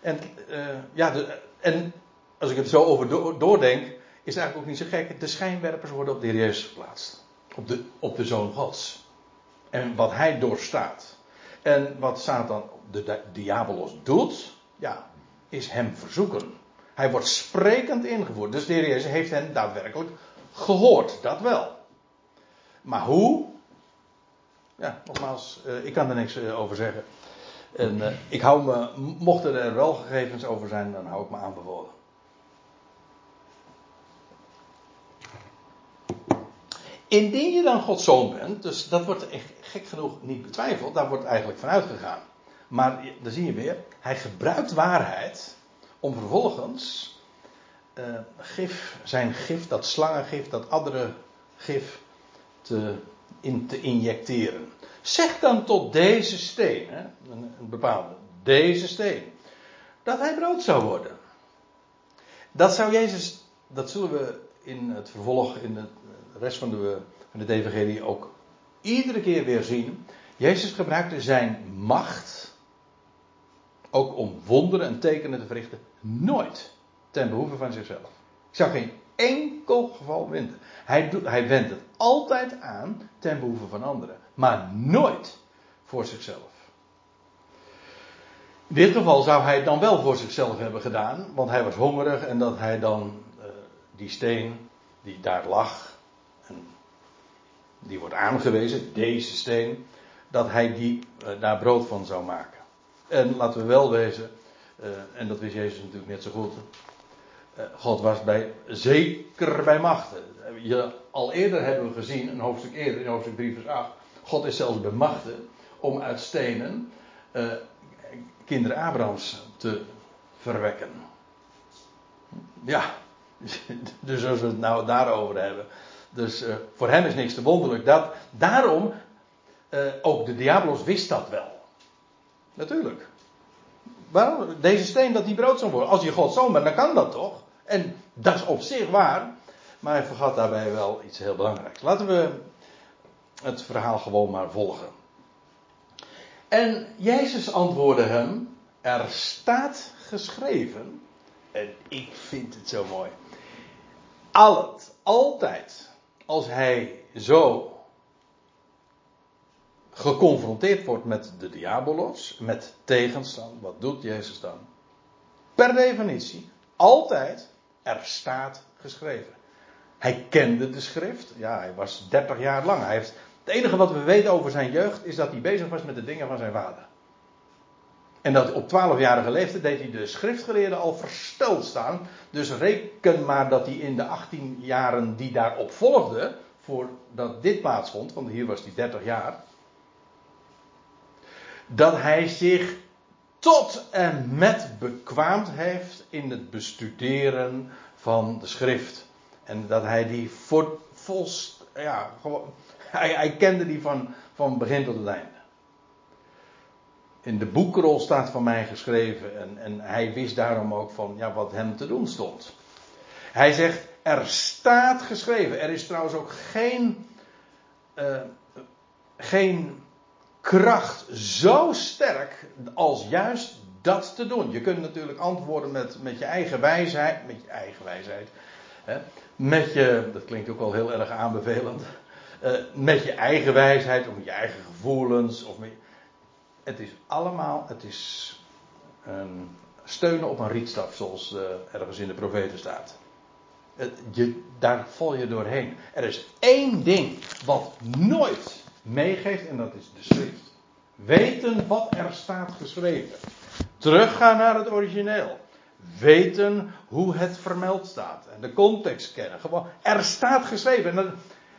En, uh, ja, de, en als ik het zo over do- doordenk, is het eigenlijk ook niet zo gek. De schijnwerpers worden op de Heer Jezus geplaatst. Op de, op de Zoon Gods. En wat hij doorstaat. En wat Satan, de, de Diabolos, doet, ja, is hem verzoeken. Hij wordt sprekend ingevoerd. Dus de Heer Jezus heeft hen daadwerkelijk gehoord. Dat wel. Maar hoe? Ja, nogmaals, uh, ik kan er niks uh, over zeggen. En uh, ik hou me, mochten er wel gegevens over zijn, dan hou ik me aanbevolen. Indien je dan Gods zoon bent, dus dat wordt echt gek genoeg niet betwijfeld, daar wordt eigenlijk van uitgegaan. Maar daar zie je weer, hij gebruikt waarheid om vervolgens uh, gif, zijn gif, dat slangengif, dat adderengif te, in, te injecteren. Zeg dan tot deze steen, hè, een bepaalde, deze steen, dat hij brood zou worden. Dat zou Jezus, dat zullen we in het vervolg, in de rest van, de, van het evangelie ook iedere keer weer zien. Jezus gebruikte zijn macht, ook om wonderen en tekenen te verrichten, nooit ten behoeve van zichzelf. Ik zou geen enkel geval wenden. Hij, doet, hij wendt het altijd aan ten behoeve van anderen. Maar nooit voor zichzelf. In dit geval zou hij het dan wel voor zichzelf hebben gedaan. Want hij was hongerig. En dat hij dan uh, die steen die daar lag. En die wordt aangewezen. Deze steen. Dat hij die, uh, daar brood van zou maken. En laten we wel wezen. Uh, en dat wist Jezus natuurlijk net zo goed. Uh, God was bij, zeker bij machten. Je, al eerder hebben we gezien. Een hoofdstuk eerder. In hoofdstuk drie vers acht. God is zelfs bij machten om uit stenen uh, kinderen Abrahams te verwekken. Ja, Dus als we het nou daarover hebben. Dus uh, voor hem is niks te wonderlijk. Dat, daarom, uh, ook de Diabolos wist dat wel. Natuurlijk. Waarom? Deze steen dat die brood zou worden. Als je Gods zoon bent, dan kan dat toch? En dat is op zich waar. Maar hij vergat daarbij wel iets heel belangrijks. Laten we het verhaal gewoon maar volgen. En Jezus antwoordde hem: er staat geschreven. En ik vind het zo mooi. Al het, altijd, als hij zo geconfronteerd wordt met de Diabolos, met tegenstand, wat doet Jezus dan? Per definitie, altijd, er staat geschreven. Hij kende de schrift, ja, hij was dertig jaar lang. Hij heeft, het enige wat we weten over zijn jeugd is dat hij bezig was met de dingen van zijn vader. En dat op twaalfjarige leeftijd deed hij de schriftgeleerden al versteld staan. Dus reken maar dat hij in de achttien jaren die daarop volgden, voordat dit plaatsvond, want hier was hij dertig jaar, dat hij zich tot en met bekwaamd heeft in het bestuderen van de schrift. En dat hij die voor, volst, ja, gewoon, hij, hij kende die van, van begin tot het einde. In de boekrol staat van mij geschreven. En, en hij wist daarom ook van ja, wat hem te doen stond. Hij zegt, er staat geschreven. Er is trouwens ook geen, uh, geen kracht zo sterk als juist dat te doen. Je kunt natuurlijk antwoorden met, met je eigen wijsheid. Met je eigen wijsheid. Hè? Met je, dat klinkt ook wel heel erg aanbevelend. Uh, met je eigen wijsheid of met je eigen gevoelens. Of met, het is allemaal, het is um, steunen op een rietstaf, zoals uh, ergens in de profeten staat. Het, je, daar val je doorheen. Er is één ding wat nooit meegeeft en dat is de schrift. Weten wat er staat geschreven. Teruggaan naar het origineel. Weten hoe het vermeld staat. En de context kennen. Gewoon, er staat geschreven. En, dat,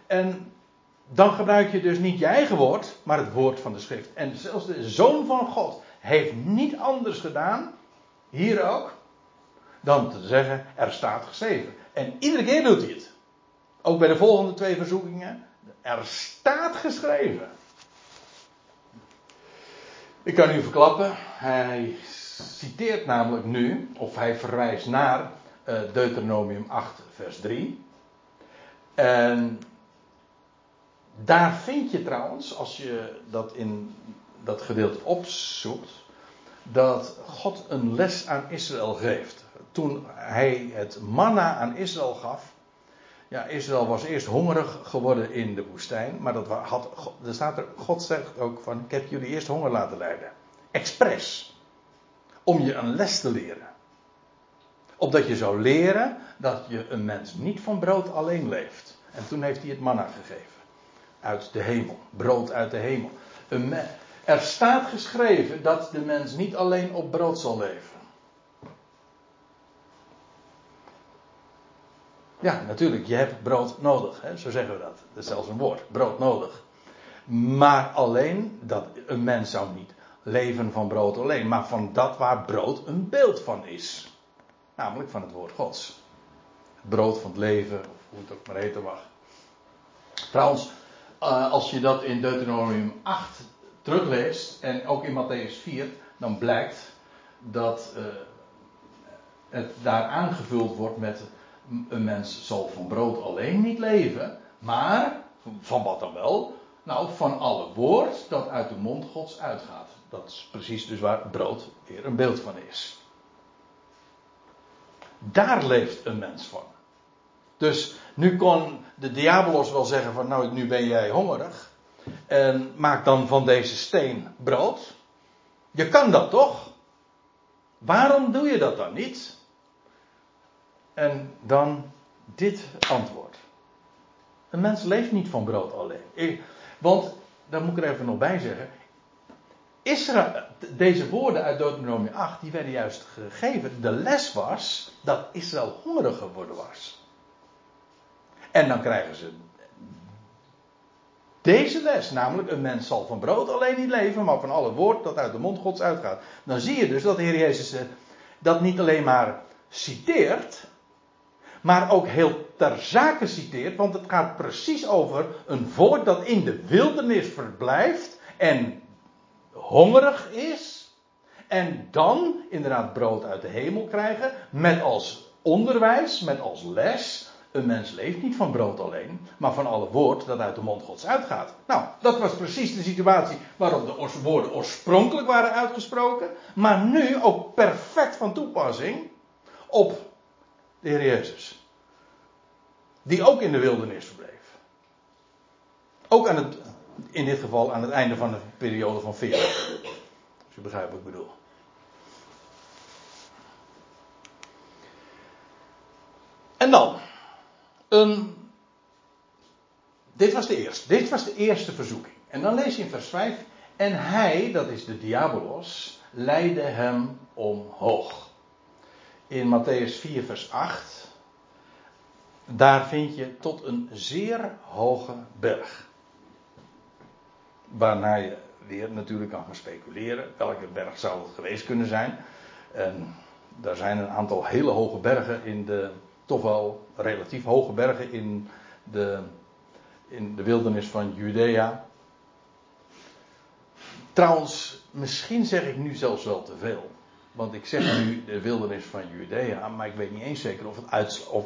en dan gebruik je dus niet je eigen woord, maar het woord van de schrift. En zelfs de Zoon van God heeft niet anders gedaan, hier ook, dan te zeggen, er staat geschreven. En iedere keer doet hij het. Ook bij de volgende twee verzoekingen. Er staat geschreven. Ik kan u verklappen, hij citeert namelijk nu, of hij verwijst naar Deuteronomium acht vers drie. En daar vind je trouwens, als je dat in dat gedeelte opzoekt, dat God een les aan Israël geeft. Toen hij het manna aan Israël gaf, ja, Israël was eerst hongerig geworden in de woestijn, maar dat had, er staat er, God zegt ook van, ik heb jullie eerst honger laten lijden. Expres. Om je een les te leren. Opdat je zou leren dat je een mens niet van brood alleen leeft. En toen heeft hij het manna gegeven. Uit de hemel. Brood uit de hemel. Er staat geschreven dat de mens niet alleen op brood zal leven. Ja, natuurlijk. Je hebt brood nodig. Hè? Zo zeggen we dat. Dat is zelfs een woord. Brood nodig. Maar alleen dat een mens zou niet leven van brood alleen. Maar van dat waar brood een beeld van is. Namelijk van het woord Gods. Het brood van het leven. Of hoe het ook maar heten mag. Trouwens. Uh, als je dat in Deuteronomium acht terugleest en ook in Matteüs vier, dan blijkt dat uh, het daar aangevuld wordt met een mens zal van brood alleen niet leven, maar van wat dan wel? Nou, van alle woord dat uit de mond Gods uitgaat. Dat is precies dus waar brood weer een beeld van is. Daar leeft een mens van. Dus nu kon de Diabolos wel zeggen van nou nu ben jij hongerig. En maak dan van deze steen brood. Je kan dat toch? Waarom doe je dat dan niet? En dan dit antwoord. Een mens leeft niet van brood alleen. Ik, want, daar moet ik er even nog bij zeggen. Israël, deze woorden uit Deuteronomium acht die werden juist gegeven. De les was dat Israël hongerig geworden was. En dan krijgen ze deze les. Namelijk, een mens zal van brood alleen niet leven, maar van alle woord dat uit de mond Gods uitgaat. Dan zie je dus dat de Heer Jezus dat niet alleen maar citeert, maar ook heel ter zake citeert, want het gaat precies over een volk dat in de wildernis verblijft en hongerig is en dan inderdaad brood uit de hemel krijgen met als onderwijs, met als les: een mens leeft niet van brood alleen, maar van alle woord dat uit de mond Gods uitgaat. Nou, dat was precies de situatie waarop de woorden oorspronkelijk waren uitgesproken, maar nu ook perfect van toepassing op de Heer Jezus, die ook in de wildernis verbleef. Ook aan het, in dit geval aan het einde van de periode van veertig. Als je begrijpt wat ik bedoel. En dan. Um, dit was de eerste. Dit was de eerste verzoeking. En dan lees je in vers vijf. En hij, dat is de Diabolos, leidde hem omhoog. In Matteüs vier vers acht. Daar vind je tot een zeer hoge berg. Waarna je weer natuurlijk kan gaan speculeren. Welke berg zou het geweest kunnen zijn? En daar zijn een aantal hele hoge bergen in de... toch wel relatief hoge bergen in de, in de wildernis van Judea. Trouwens, misschien zeg ik nu zelfs wel te veel. Want ik zeg nu de wildernis van Judea, maar ik weet niet eens zeker of, het uitsla- of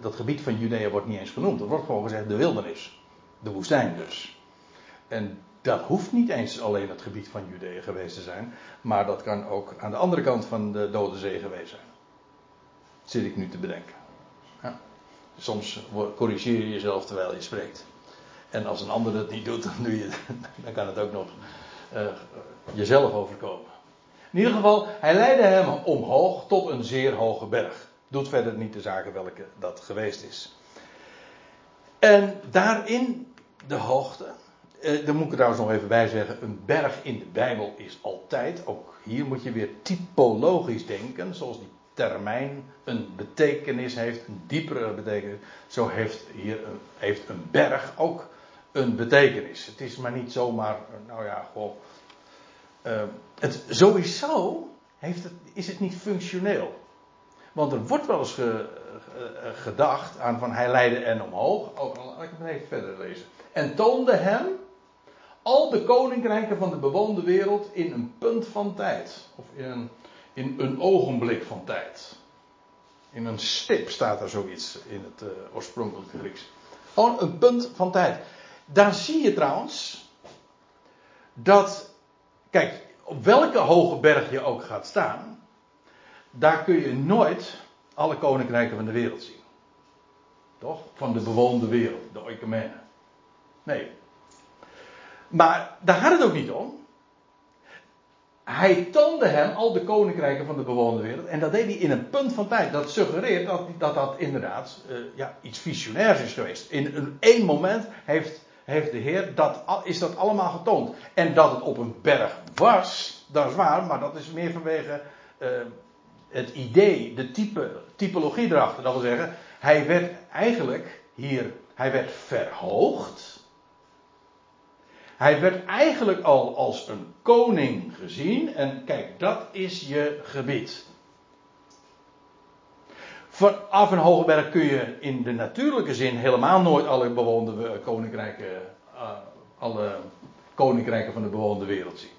dat gebied van Judea wordt niet eens genoemd. Er wordt gewoon gezegd de wildernis. De woestijn dus. En dat hoeft niet eens alleen het gebied van Judea geweest te zijn. Maar dat kan ook aan de andere kant van de Dode Zee geweest zijn. Dat zit ik nu te bedenken. Ja. Soms corrigeer je jezelf terwijl je spreekt. En als een ander dat niet doet, dan, doe je, dan kan het ook nog uh, jezelf overkomen. In ieder geval, hij leidde hem omhoog tot een zeer hoge berg. Doet verder niet de zaken welke dat geweest is. En daarin de hoogte. Uh, daar moet ik er trouwens nog even bij zeggen. Een berg in de Bijbel is altijd, ook hier moet je weer typologisch denken, zoals die termijn een betekenis heeft, een diepere betekenis. Zo heeft hier een, heeft een berg ook een betekenis. Het is maar niet zomaar, nou ja, goh. Uh, het, sowieso heeft het, is het niet functioneel. Want er wordt wel eens ge, uh, gedacht aan van hij leidde en omhoog. Oh, laat ik het even verder lezen. En toonde hem al de koninkrijken van de bewoonde wereld in een punt van tijd. Of in een... In een ogenblik van tijd. In een stip staat er zoiets in het uh, oorspronkelijke Grieks. Gewoon een punt van tijd. Daar zie je trouwens dat, kijk, op welke hoge berg je ook gaat staan, daar kun je nooit alle koninkrijken van de wereld zien. Toch? Van de bewoonde wereld, de oikumene. Nee. Maar daar gaat het ook niet om. Hij toonde hem al de koninkrijken van de bewoonde wereld. En dat deed hij in een punt van tijd. Dat suggereert dat dat, dat inderdaad uh, ja, iets visionairs is geweest. In een één moment heeft, heeft de Heer dat, is dat allemaal getoond. En dat het op een berg was, dat is waar. Maar dat is meer vanwege uh, het idee, de type, typologie erachter. Dat wil zeggen, hij werd eigenlijk hier, hij werd verhoogd. Hij werd eigenlijk al als een koning gezien. En kijk, dat is je gebied. Vanaf een hoge berg kun je in de natuurlijke zin helemaal nooit alle bewoonde koninkrijken, uh, alle koninkrijken van de bewoonde wereld zien.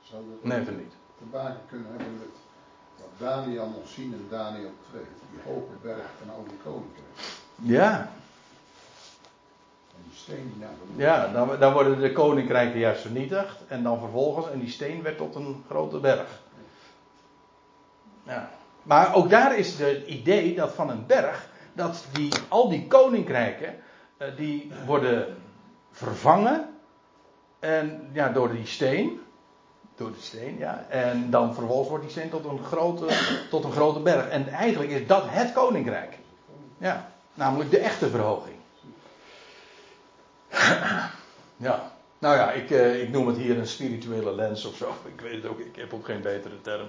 Zou dat nee, van niet. Te maken kunnen hebben met wat Daniel nog zien in Daniel twee. Die hoge berg van al die koninkrijken. Ja. Ja, dan, dan worden de koninkrijken juist vernietigd. En dan vervolgens, en die steen werd tot een grote berg. Ja. Maar ook daar is het idee dat van een berg, dat die, al die koninkrijken, die worden vervangen. En ja, door die steen. Door die steen, ja. En dan vervolgens wordt die steen tot een grote, tot een grote berg. En eigenlijk is dat het koninkrijk. Ja, namelijk de echte verhoging. Ja, nou ja, ik, eh, ik noem het hier een spirituele lens of zo. Ik weet het ook, ik heb ook geen betere term.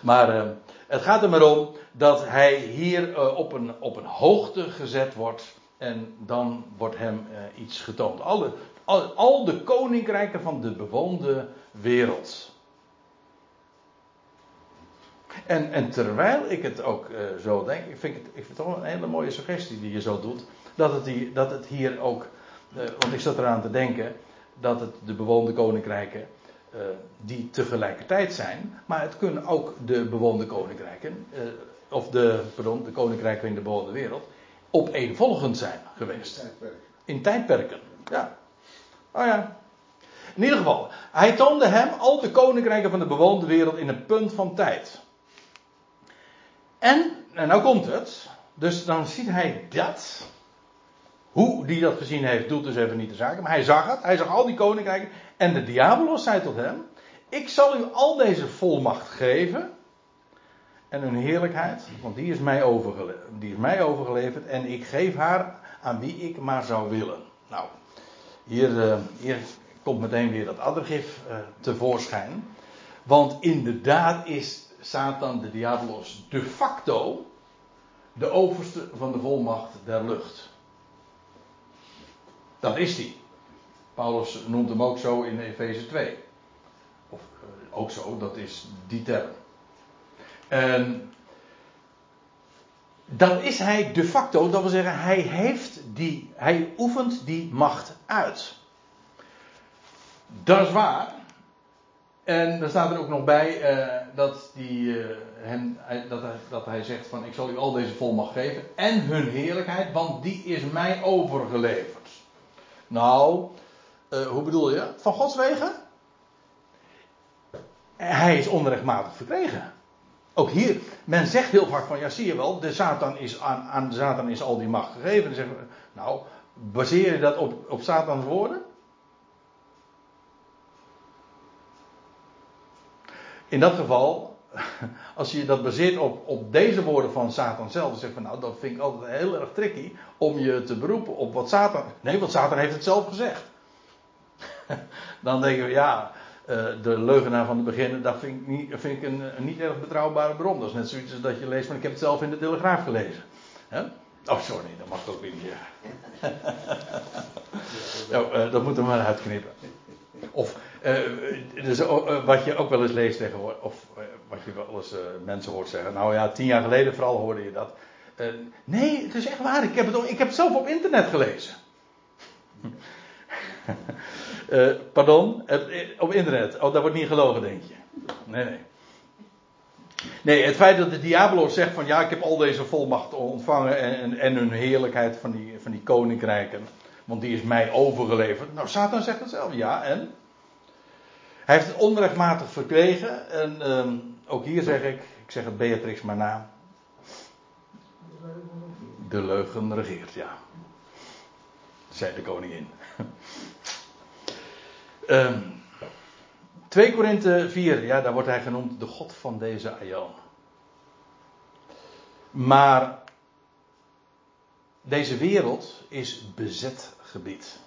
Maar eh, het gaat er maar om dat hij hier eh, op, een, op een hoogte gezet wordt. En dan wordt hem eh, iets getoond. Alle, al, al de koninkrijken van de bewoonde wereld. En, en terwijl ik het ook uh, zo denk, ik vind het, ik vind het toch een hele mooie suggestie die je zo doet, dat het hier, dat het hier ook, uh, want ik zat eraan te denken, dat het de bewoonde koninkrijken, uh, die tegelijkertijd zijn, maar het kunnen ook de bewoonde koninkrijken, uh, of de, pardon, de koninkrijken in de bewoonde wereld, opeenvolgend zijn geweest. In tijdperken. In tijdperken, ja. Oh ja. In ieder geval, hij toonde hem al de koninkrijken van de bewoonde wereld in een punt van tijd. En, en nou komt het, dus dan ziet hij dat. Hoe die dat gezien heeft, doet dus even niet de zaak. Maar hij zag het, hij zag al die koninkrijken. En de Diabolos zei tot hem: ik zal u al deze volmacht geven. En hun heerlijkheid, want die is mij, overgele- die is mij overgeleverd. En ik geef haar aan wie ik maar zou willen. Nou, hier, uh, hier komt meteen weer dat addergif uh, tevoorschijn. Want inderdaad is Satan, de Diabolos, de facto de overste van de volmacht der lucht. Dat is hij. Paulus noemt hem ook zo in Efeze twee. Of uh, ook zo, dat is die term. En dat is hij de facto, dat wil zeggen, hij heeft die, hij oefent die macht uit. Dat is waar. En dan staat er ook nog bij uh, dat, die, uh, hem, dat, hij, dat hij zegt van ik zal u al deze volmacht geven en hun heerlijkheid, want die is mij overgeleverd. Nou, uh, hoe bedoel je? Van Gods wegen? Hij is onrechtmatig verkregen. Ook hier, men zegt heel vaak van ja, zie je wel, de Satan is aan, aan de Satan is al die macht gegeven. Dan zeggen we, nou, baseer je dat op, op Satans woorden? In dat geval, als je dat baseert op, op deze woorden van Satan zelf, dan zeg je van nou, dat vind ik altijd heel erg tricky om je te beroepen op wat Satan. Nee, want Satan heeft het zelf gezegd. Dan denken we ja. Uh, de leugenaar van de beginnen, dat vind ik, niet, vind ik een, een niet erg betrouwbare bron. Dat is net zoiets als dat je leest, maar ik heb het zelf in de Telegraaf gelezen. Huh? Oh, sorry, dat mag ik ook weer niet zeggen. Ja, uh, dat moet er maar uitknippen. Of uh, dus, uh, wat je ook wel eens leest tegenwoordig, of uh, wat je wel eens uh, mensen hoort zeggen. Nou ja, tien jaar geleden vooral hoorde je dat. Uh, nee, het is echt waar, ik heb het, ik heb het zelf op internet gelezen. Uh, pardon, op internet. Oh, daar wordt niet gelogen, denk je. Nee, nee. Nee, het feit dat de Diabolos zegt van ja, ik heb al deze volmacht ontvangen en, en, en hun heerlijkheid van die, van die koninkrijken, want die is mij overgeleverd. Nou, Satan zegt het zelf, ja, en? Hij heeft het onrechtmatig verkregen en um, ook hier zeg ik, ik zeg het Beatrix maar na. De leugen regeert, ja. Zei de koningin. Um, twee Korinthe vier, ja, daar wordt hij genoemd de God van deze aion. Maar deze wereld is bezet gebied.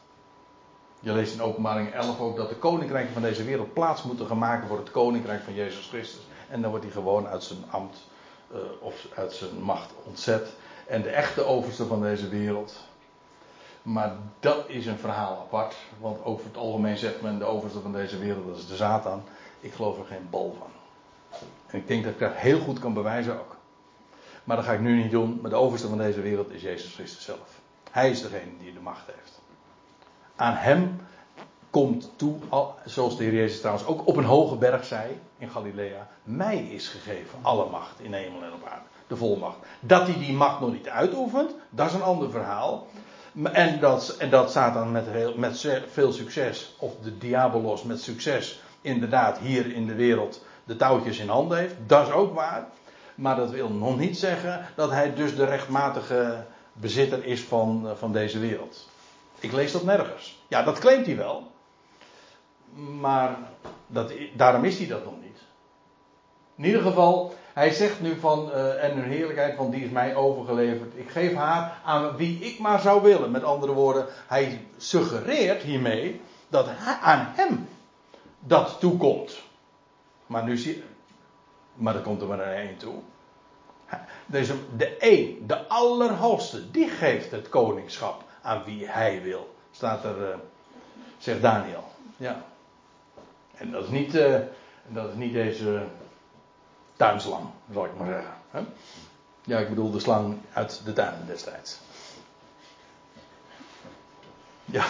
Je leest in Openbaring elf ook dat de koninkrijken van deze wereld plaats moeten gaan maken voor het koninkrijk van Jezus Christus. En dan wordt hij gewoon uit zijn ambt uh, of uit zijn macht ontzet. En de echte overste van deze wereld... Maar dat is een verhaal apart. Want over het algemeen zegt men... de overste van deze wereld, dat is de Satan. Ik geloof er geen bal van. En ik denk dat ik dat heel goed kan bewijzen ook. Maar dat ga ik nu niet doen. Maar de overste van deze wereld is Jezus Christus zelf. Hij is degene die de macht heeft. Aan hem komt toe... zoals de Heer Jezus trouwens ook op een hoge berg zei... in Galilea... mij is gegeven alle macht in hemel en op aarde. De volmacht. Dat hij die macht nog niet uitoefent... dat is een ander verhaal... En dat, en dat Satan met, heel, met veel succes, of de Diabolos met succes, inderdaad hier in de wereld de touwtjes in handen heeft. Dat is ook waar. Maar dat wil nog niet zeggen dat hij dus de rechtmatige bezitter is van, van deze wereld. Ik lees dat nergens. Ja, dat claimt hij wel. Maar dat, daarom is hij dat nog niet. In ieder geval... Hij zegt nu van, uh, en hun heerlijkheid, want die is mij overgeleverd. Ik geef haar aan wie ik maar zou willen. Met andere woorden, hij suggereert hiermee dat hij, aan hem dat toekomt. Maar nu zie maar dat komt er maar naar één toe. Deze, de één, de Allerhoogste, die geeft het koningschap aan wie hij wil. Staat er, uh, zegt Daniel. Ja. En dat is niet, uh, dat is niet deze... tuinslang, zal ik maar zeggen. Ja, ik bedoel de slang uit de tuin destijds. Ja.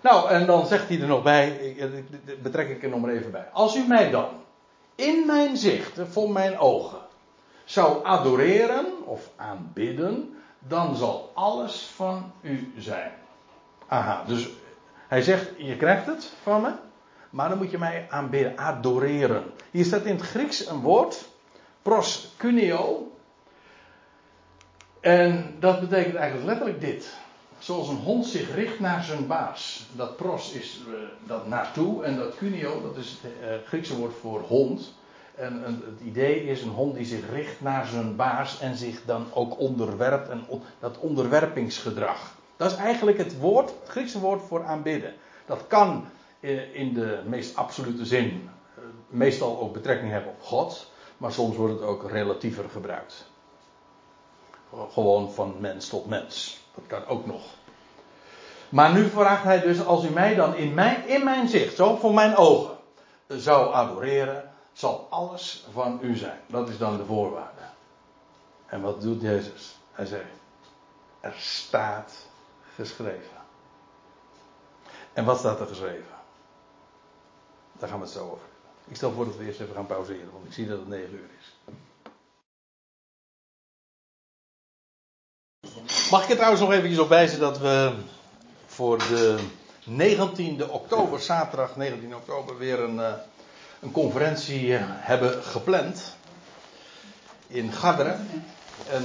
Nou, en dan zegt hij er nog bij, betrek ik er nog maar even bij. Als u mij dan in mijn zicht, voor mijn ogen, zou adoreren of aanbidden, dan zal alles van u zijn. Aha, dus hij zegt, je krijgt het van me, maar dan moet je mij aanbidden, adoreren. Hier staat in het Grieks een woord, proskuneo. En dat betekent eigenlijk letterlijk dit. Zoals een hond zich richt naar zijn baas. Dat pros is uh, dat naartoe. En dat kuneo, dat is het uh, Griekse woord voor hond. En, en het idee is een hond die zich richt naar zijn baas. En zich dan ook onderwerpt. En on, dat onderwerpingsgedrag. Dat is eigenlijk het woord, het Griekse woord voor aanbidden. Dat kan uh, in de meest absolute zin. Uh, meestal ook betrekking hebben op God. Maar soms wordt het ook relatiever gebruikt. Gewoon van mens tot mens. Dat kan ook nog. Maar nu vraagt hij dus, als u mij dan in mijn, in mijn zicht, zo voor mijn ogen, zou adoreren, zal alles van u zijn. Dat is dan de voorwaarde. En wat doet Jezus? Hij zegt, er staat geschreven. En wat staat er geschreven? Daar gaan we het zo over. Ik stel voor dat we eerst even gaan pauzeren, want ik zie dat het negen uur is. Mag ik er trouwens nog eventjes op wijzen dat we voor de negentiende oktober, zaterdag negentien oktober, weer een, een conferentie hebben gepland in Garderen. En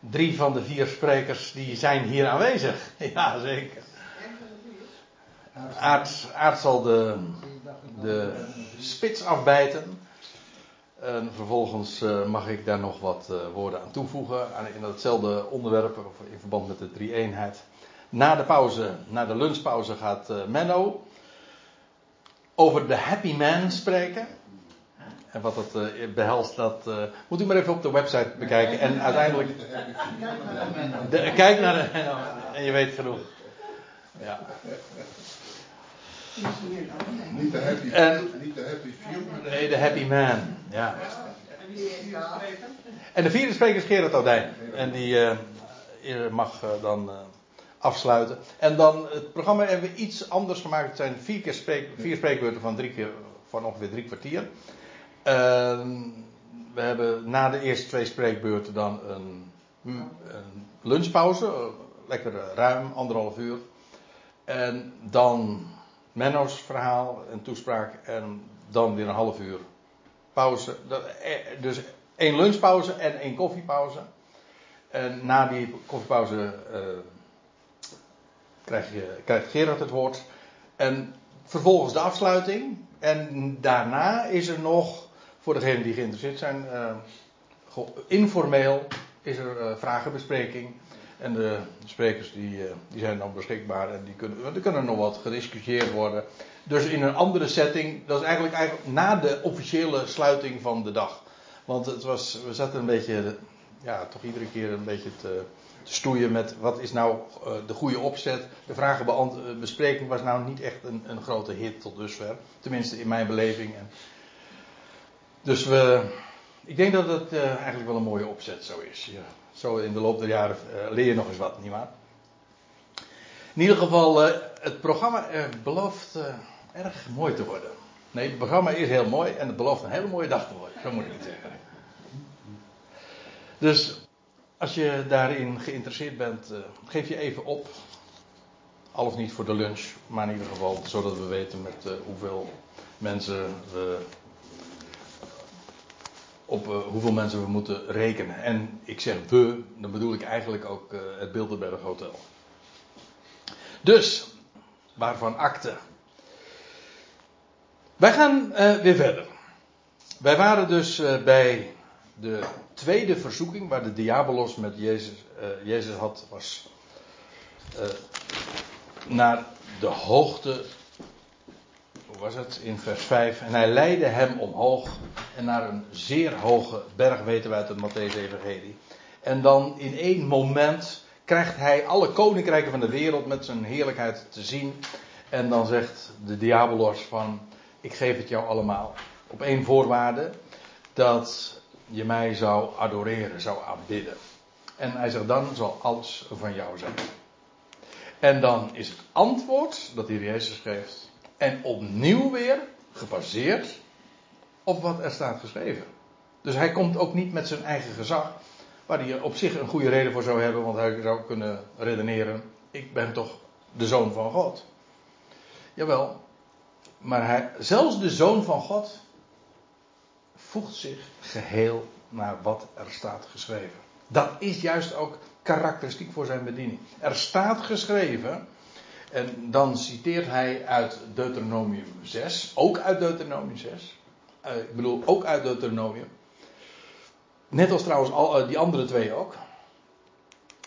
drie van de vier sprekers die zijn hier aanwezig. Ja, zeker. Aard, Aard zal de, de spits afbijten. En vervolgens uh, mag ik daar nog wat uh, woorden aan toevoegen. Aan, in datzelfde onderwerp, of in verband met de drie-eenheid. Na de pauze, na de lunchpauze, gaat uh, Menno over de happy man spreken. En wat dat uh, behelst, dat uh, moet u maar even op de website bekijken. En uiteindelijk. De, kijk naar de Menno. En je weet genoeg. Ja. Niet de happy few, niet de happy few. Nee, de happy man. Ja. En de vierde spreker is Gerard Oudijn. En die uh, mag uh, dan uh, afsluiten. En dan het programma hebben we iets anders gemaakt. Het zijn vier, keer spreek, vier spreekbeurten van, drie keer, van ongeveer drie kwartier. Uh, we hebben na de eerste twee spreekbeurten dan een, een lunchpauze. Uh, lekker ruim, anderhalf uur. En dan Menno's verhaal en toespraak. En dan weer een half uur pauze. Dus één lunchpauze en één koffiepauze. En na die koffiepauze uh, krijg je, krijgt Gerard het woord. En vervolgens de afsluiting. En daarna is er nog, voor degenen die geïnteresseerd zijn, uh, informeel is er uh, vragenbespreking. En de sprekers die, die zijn dan beschikbaar en die kunnen, er kunnen nog wat gediscussieerd worden. Dus in een andere setting, dat is eigenlijk, eigenlijk na de officiële sluiting van de dag. Want het was, we zaten een beetje, ja, toch iedere keer een beetje te, te stoeien met wat is nou uh, de goede opzet. De vragenbespreking was nou niet echt een, een grote hit tot dusver. Tenminste in mijn beleving. En dus we, ik denk dat het uh, eigenlijk wel een mooie opzet zo is, ja. Zo in de loop der jaren uh, leer je nog eens wat, nietwaar? In ieder geval, uh, het programma uh, belooft uh, erg mooi te worden. Nee, het programma is heel mooi en het belooft een hele mooie dag te worden. Zo moet ik het zeggen. Dus als je daarin geïnteresseerd bent, uh, geef je even op. Al of niet voor de lunch, maar in ieder geval zodat we weten met uh, hoeveel mensen we... op uh, hoeveel mensen we moeten rekenen. En ik zeg we, dan bedoel ik eigenlijk ook uh, het Bilderberg Hotel. Dus, waarvan akte. Wij gaan uh, weer verder. Wij waren dus uh, bij de tweede verzoeking, waar de Diabolos met Jezus, uh, Jezus had, was uh, naar de hoogte. Was het in vers vijf. En hij leidde hem omhoog. En naar een zeer hoge berg, weten we uit het Matteüs-evangelie. En dan in één moment krijgt hij alle koninkrijken van de wereld met zijn heerlijkheid te zien. En dan zegt de Diabolos van, ik geef het jou allemaal. Op één voorwaarde, dat je mij zou adoreren, zou aanbidden. En hij zegt, dan zal alles van jou zijn. En dan is het antwoord dat hier Jezus geeft. En opnieuw weer gebaseerd op wat er staat geschreven. Dus hij komt ook niet met zijn eigen gezag. Waar hij op zich een goede reden voor zou hebben. Want hij zou kunnen redeneren. Ik ben toch de Zoon van God. Jawel. Maar hij, zelfs de Zoon van God. Voegt zich geheel naar wat er staat geschreven. Dat is juist ook karakteristiek voor zijn bediening. Er staat geschreven. En dan citeert hij uit Deuteronomium zes. Ook uit Deuteronomium zes. Uh, ik bedoel ook uit Deuteronomium. Net als trouwens al, uh, die andere twee ook.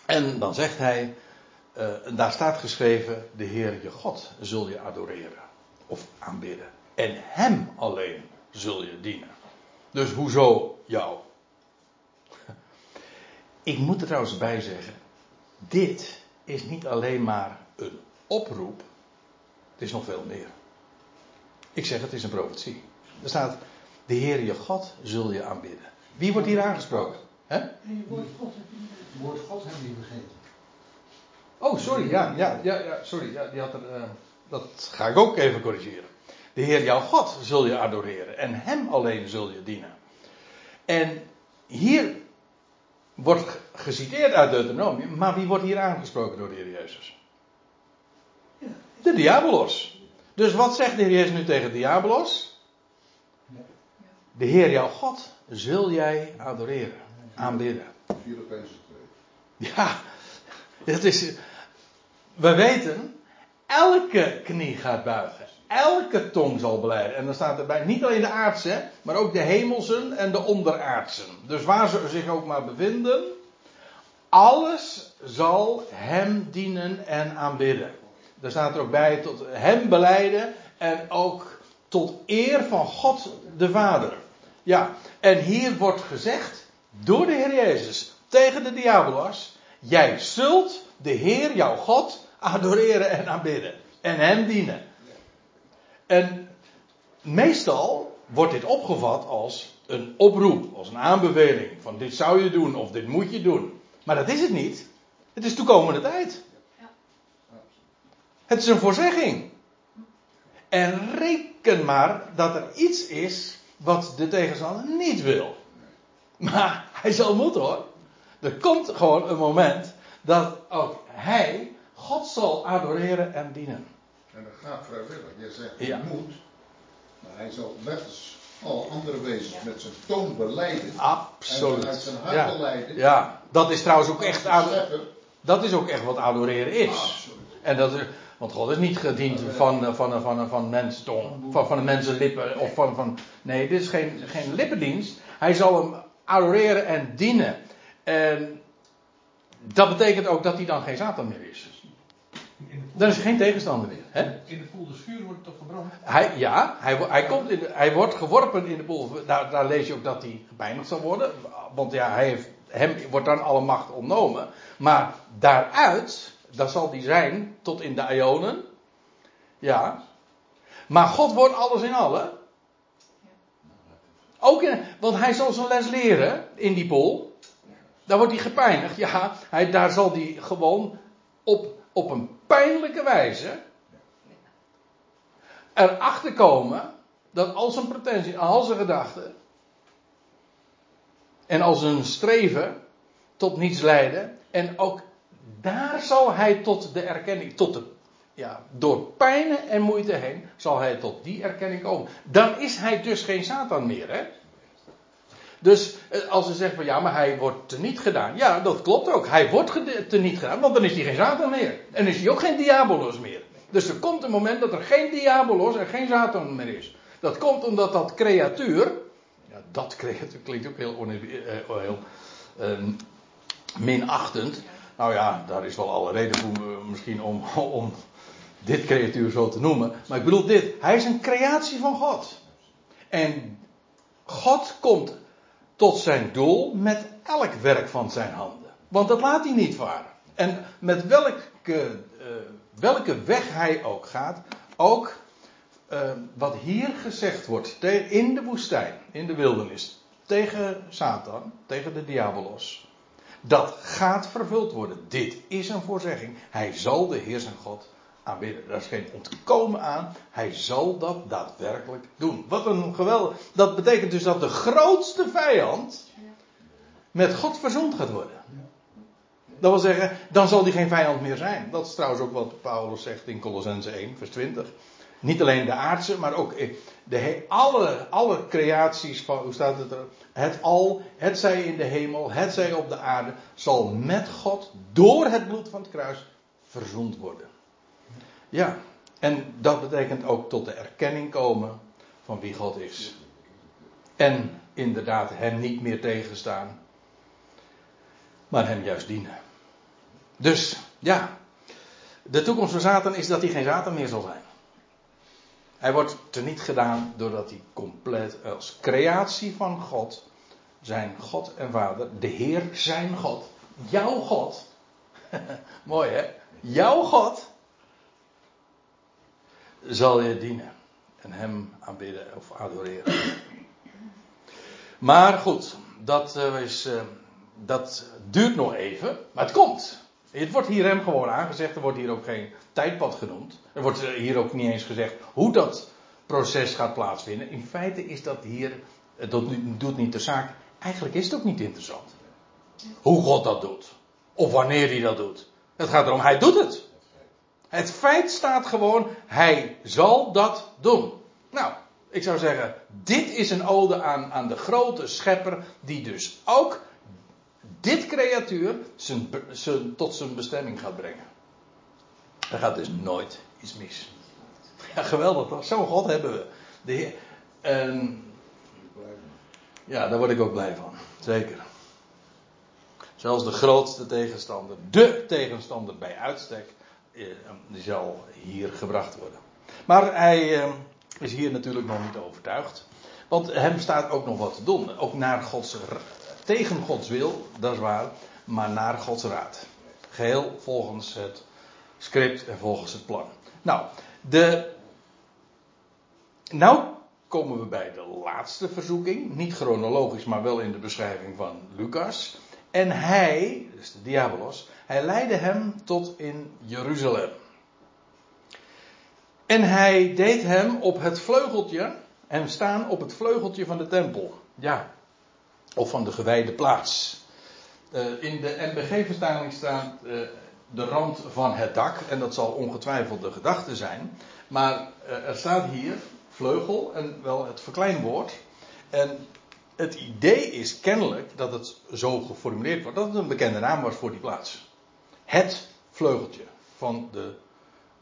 En dan zegt hij. Uh, daar staat geschreven. De Heer je God zul je adoreren. Of aanbidden. En hem alleen zul je dienen. Dus hoezo jou? Ik moet er trouwens bij zeggen, dit is niet alleen maar een oproep, het is nog veel meer. Ik zeg, het is een profetie. Er staat, de Heer je God zul je aanbidden. Wie wordt hier aangesproken? He? En je woord God heb je woord God hebben jullie begrepen. Oh, sorry, ja, ja, ja, ja sorry, ja, die had er, uh, dat ga ik ook even corrigeren. De Heer jouw God zul je adoreren en hem alleen zul je dienen. En hier wordt geciteerd uit Deuteronomium, maar wie wordt hier aangesproken door de Heer Jezus? De Diabolos. Dus wat zegt de Heer Jezus nu tegen de Diabolos? De Heer jouw God zul jij adoreren, aanbidden. Ja, dat is. We weten, elke knie gaat buigen. Elke tong zal belijden. En dan staat erbij, niet alleen de aardse, maar ook de hemelsen en de onderaardsen. Dus waar ze zich ook maar bevinden, alles zal hem dienen en aanbidden. Daar staat er ook bij, tot hem belijden en ook tot eer van God de Vader. Ja, en hier wordt gezegd door de Heer Jezus tegen de Diabolos, jij zult de Heer jouw God adoreren en aanbidden. En hem dienen. En meestal wordt dit opgevat als een oproep, als een aanbeveling. Van dit zou je doen of dit moet je doen. Maar dat is het niet. Het is toekomende tijd. Ja. Het is een voorzegging. En reken maar dat er iets is wat de tegenstander niet wil. Maar hij zal moeten hoor. Er komt gewoon een moment dat ook hij God zal adoreren en dienen. En dat gaat vrijwillig. Je zegt, je ja. moet. Maar hij zal net als alle andere wezens met zijn toon belijden. Absoluut. En vanuit zijn hart ja. belijden. Ja, dat is trouwens ook echt, ado- dat is ook echt wat adoreren is. Absoluut. En dat is, want God is niet gediend van, van, van, van mensentong, van, van mensenlippen. Of van, van, nee, dit is geen, geen lippendienst. Hij zal hem adoreren en dienen. En dat betekent ook dat hij dan geen Satan meer is. Dan is geen tegenstander meer. Hè? In de poel des vuurs wordt het toch verbrand? Hij, ja, hij, hij, komt in de, hij wordt geworpen in de poel. Daar, daar lees je ook dat hij gepijnigd zal worden. Want ja, hij heeft, hem wordt dan alle macht ontnomen. Maar daaruit, dat zal hij zijn tot in de aionen. Ja. Maar God wordt alles in alle. Ook in, want hij zal zijn les leren in die poel. Daar wordt hij gepijnigd. Ja, hij, daar zal hij gewoon op... op een pijnlijke wijze erachter komen dat al zijn pretentie, al zijn gedachten en al zijn streven tot niets leiden en ook daar zal hij tot de erkenning, tot de, ja, door pijnen en moeite heen zal hij tot die erkenning komen. Dan is hij dus geen Satan meer, hè? Dus als ze zeggen van ja, maar hij wordt teniet gedaan. Ja, dat klopt ook. Hij wordt teniet gedaan, want dan is hij geen Satan meer. En is hij ook geen Diabolos meer. Dus er komt een moment dat er geen Diabolos en geen Satan meer is. Dat komt omdat dat creatuur... Ja, dat creatuur klinkt ook heel, oneer, eh, heel eh, minachtend. Nou ja, daar is wel alle reden voor misschien om, om dit creatuur zo te noemen. Maar ik bedoel dit. Hij is een creatie van God. En God komt... tot zijn doel met elk werk van zijn handen. Want dat laat hij niet varen. En met welke, uh, welke weg hij ook gaat, ook uh, wat hier gezegd wordt in de woestijn, in de wildernis, tegen Satan, tegen de Diabolos, dat gaat vervuld worden. Dit is een voorzegging. Hij zal de Heer zijn God aanbidden. Daar is geen ontkomen aan. Hij zal dat daadwerkelijk doen. Wat een geweldig. Dat betekent dus dat de grootste vijand met God verzoend gaat worden. Dat wil zeggen, dan zal die geen vijand meer zijn. Dat is trouwens ook wat Paulus zegt in Kolossenzen één, vers twintig. Niet alleen de aardse, maar ook de, alle, alle creaties van, hoe staat het er? Het al, het zij in de hemel, het zij op de aarde, zal met God door het bloed van het kruis verzoend worden. Ja, en dat betekent ook tot de erkenning komen van wie God is. En inderdaad hem niet meer tegenstaan, maar hem juist dienen. Dus, ja, de toekomst van Satan is dat hij geen Satan meer zal zijn. Hij wordt teniet gedaan doordat hij compleet als creatie van God, zijn God en Vader, de Heer zijn God, jouw God, mooi hè, jouw God, zal je dienen en hem aanbidden of adoreren. Maar goed, dat, uh, is, uh, dat duurt nog even, maar het komt. Het wordt hier hem gewoon aangezegd, er wordt hier ook geen tijdpad genoemd. Er wordt hier ook niet eens gezegd hoe dat proces gaat plaatsvinden. In feite is dat hier, dat doet niet de zaak, eigenlijk is het ook niet interessant. Hoe God dat doet. Of wanneer hij dat doet. Het gaat erom, hij doet het. Het feit staat gewoon, hij zal dat doen. Nou, ik zou zeggen, dit is een ode aan, aan de grote schepper die dus ook dit creatuur zijn, zijn, tot zijn bestemming gaat brengen. Er gaat dus nooit iets mis. Ja, geweldig toch? Zo'n God hebben we. De Heer, en, ja, daar word ik ook blij van. Zeker. Zelfs de grootste tegenstander, de tegenstander bij uitstek, die zal hier gebracht worden. Maar hij eh, is hier natuurlijk nog niet overtuigd. Want hem staat ook nog wat te doen. Ook naar Gods Tegen Gods wil, dat is waar, maar naar Gods raad. Geheel volgens het script en volgens het plan. Nou, de, nou komen we bij de laatste verzoeking. Niet chronologisch, maar wel in de beschrijving van Lucas. En hij, dus de Diabolos, hij leidde hem tot in Jeruzalem. En hij deed hem op het vleugeltje, hem staan op het vleugeltje van de tempel. Ja. Of van de gewijde plaats. Uh, in de N B G-vertaling staat uh, de rand van het dak. En dat zal ongetwijfeld de gedachte zijn. Maar uh, er staat hier vleugel en wel het verkleinwoord. En het idee is kennelijk dat het zo geformuleerd wordt. Dat het een bekende naam was voor die plaats. Het vleugeltje van de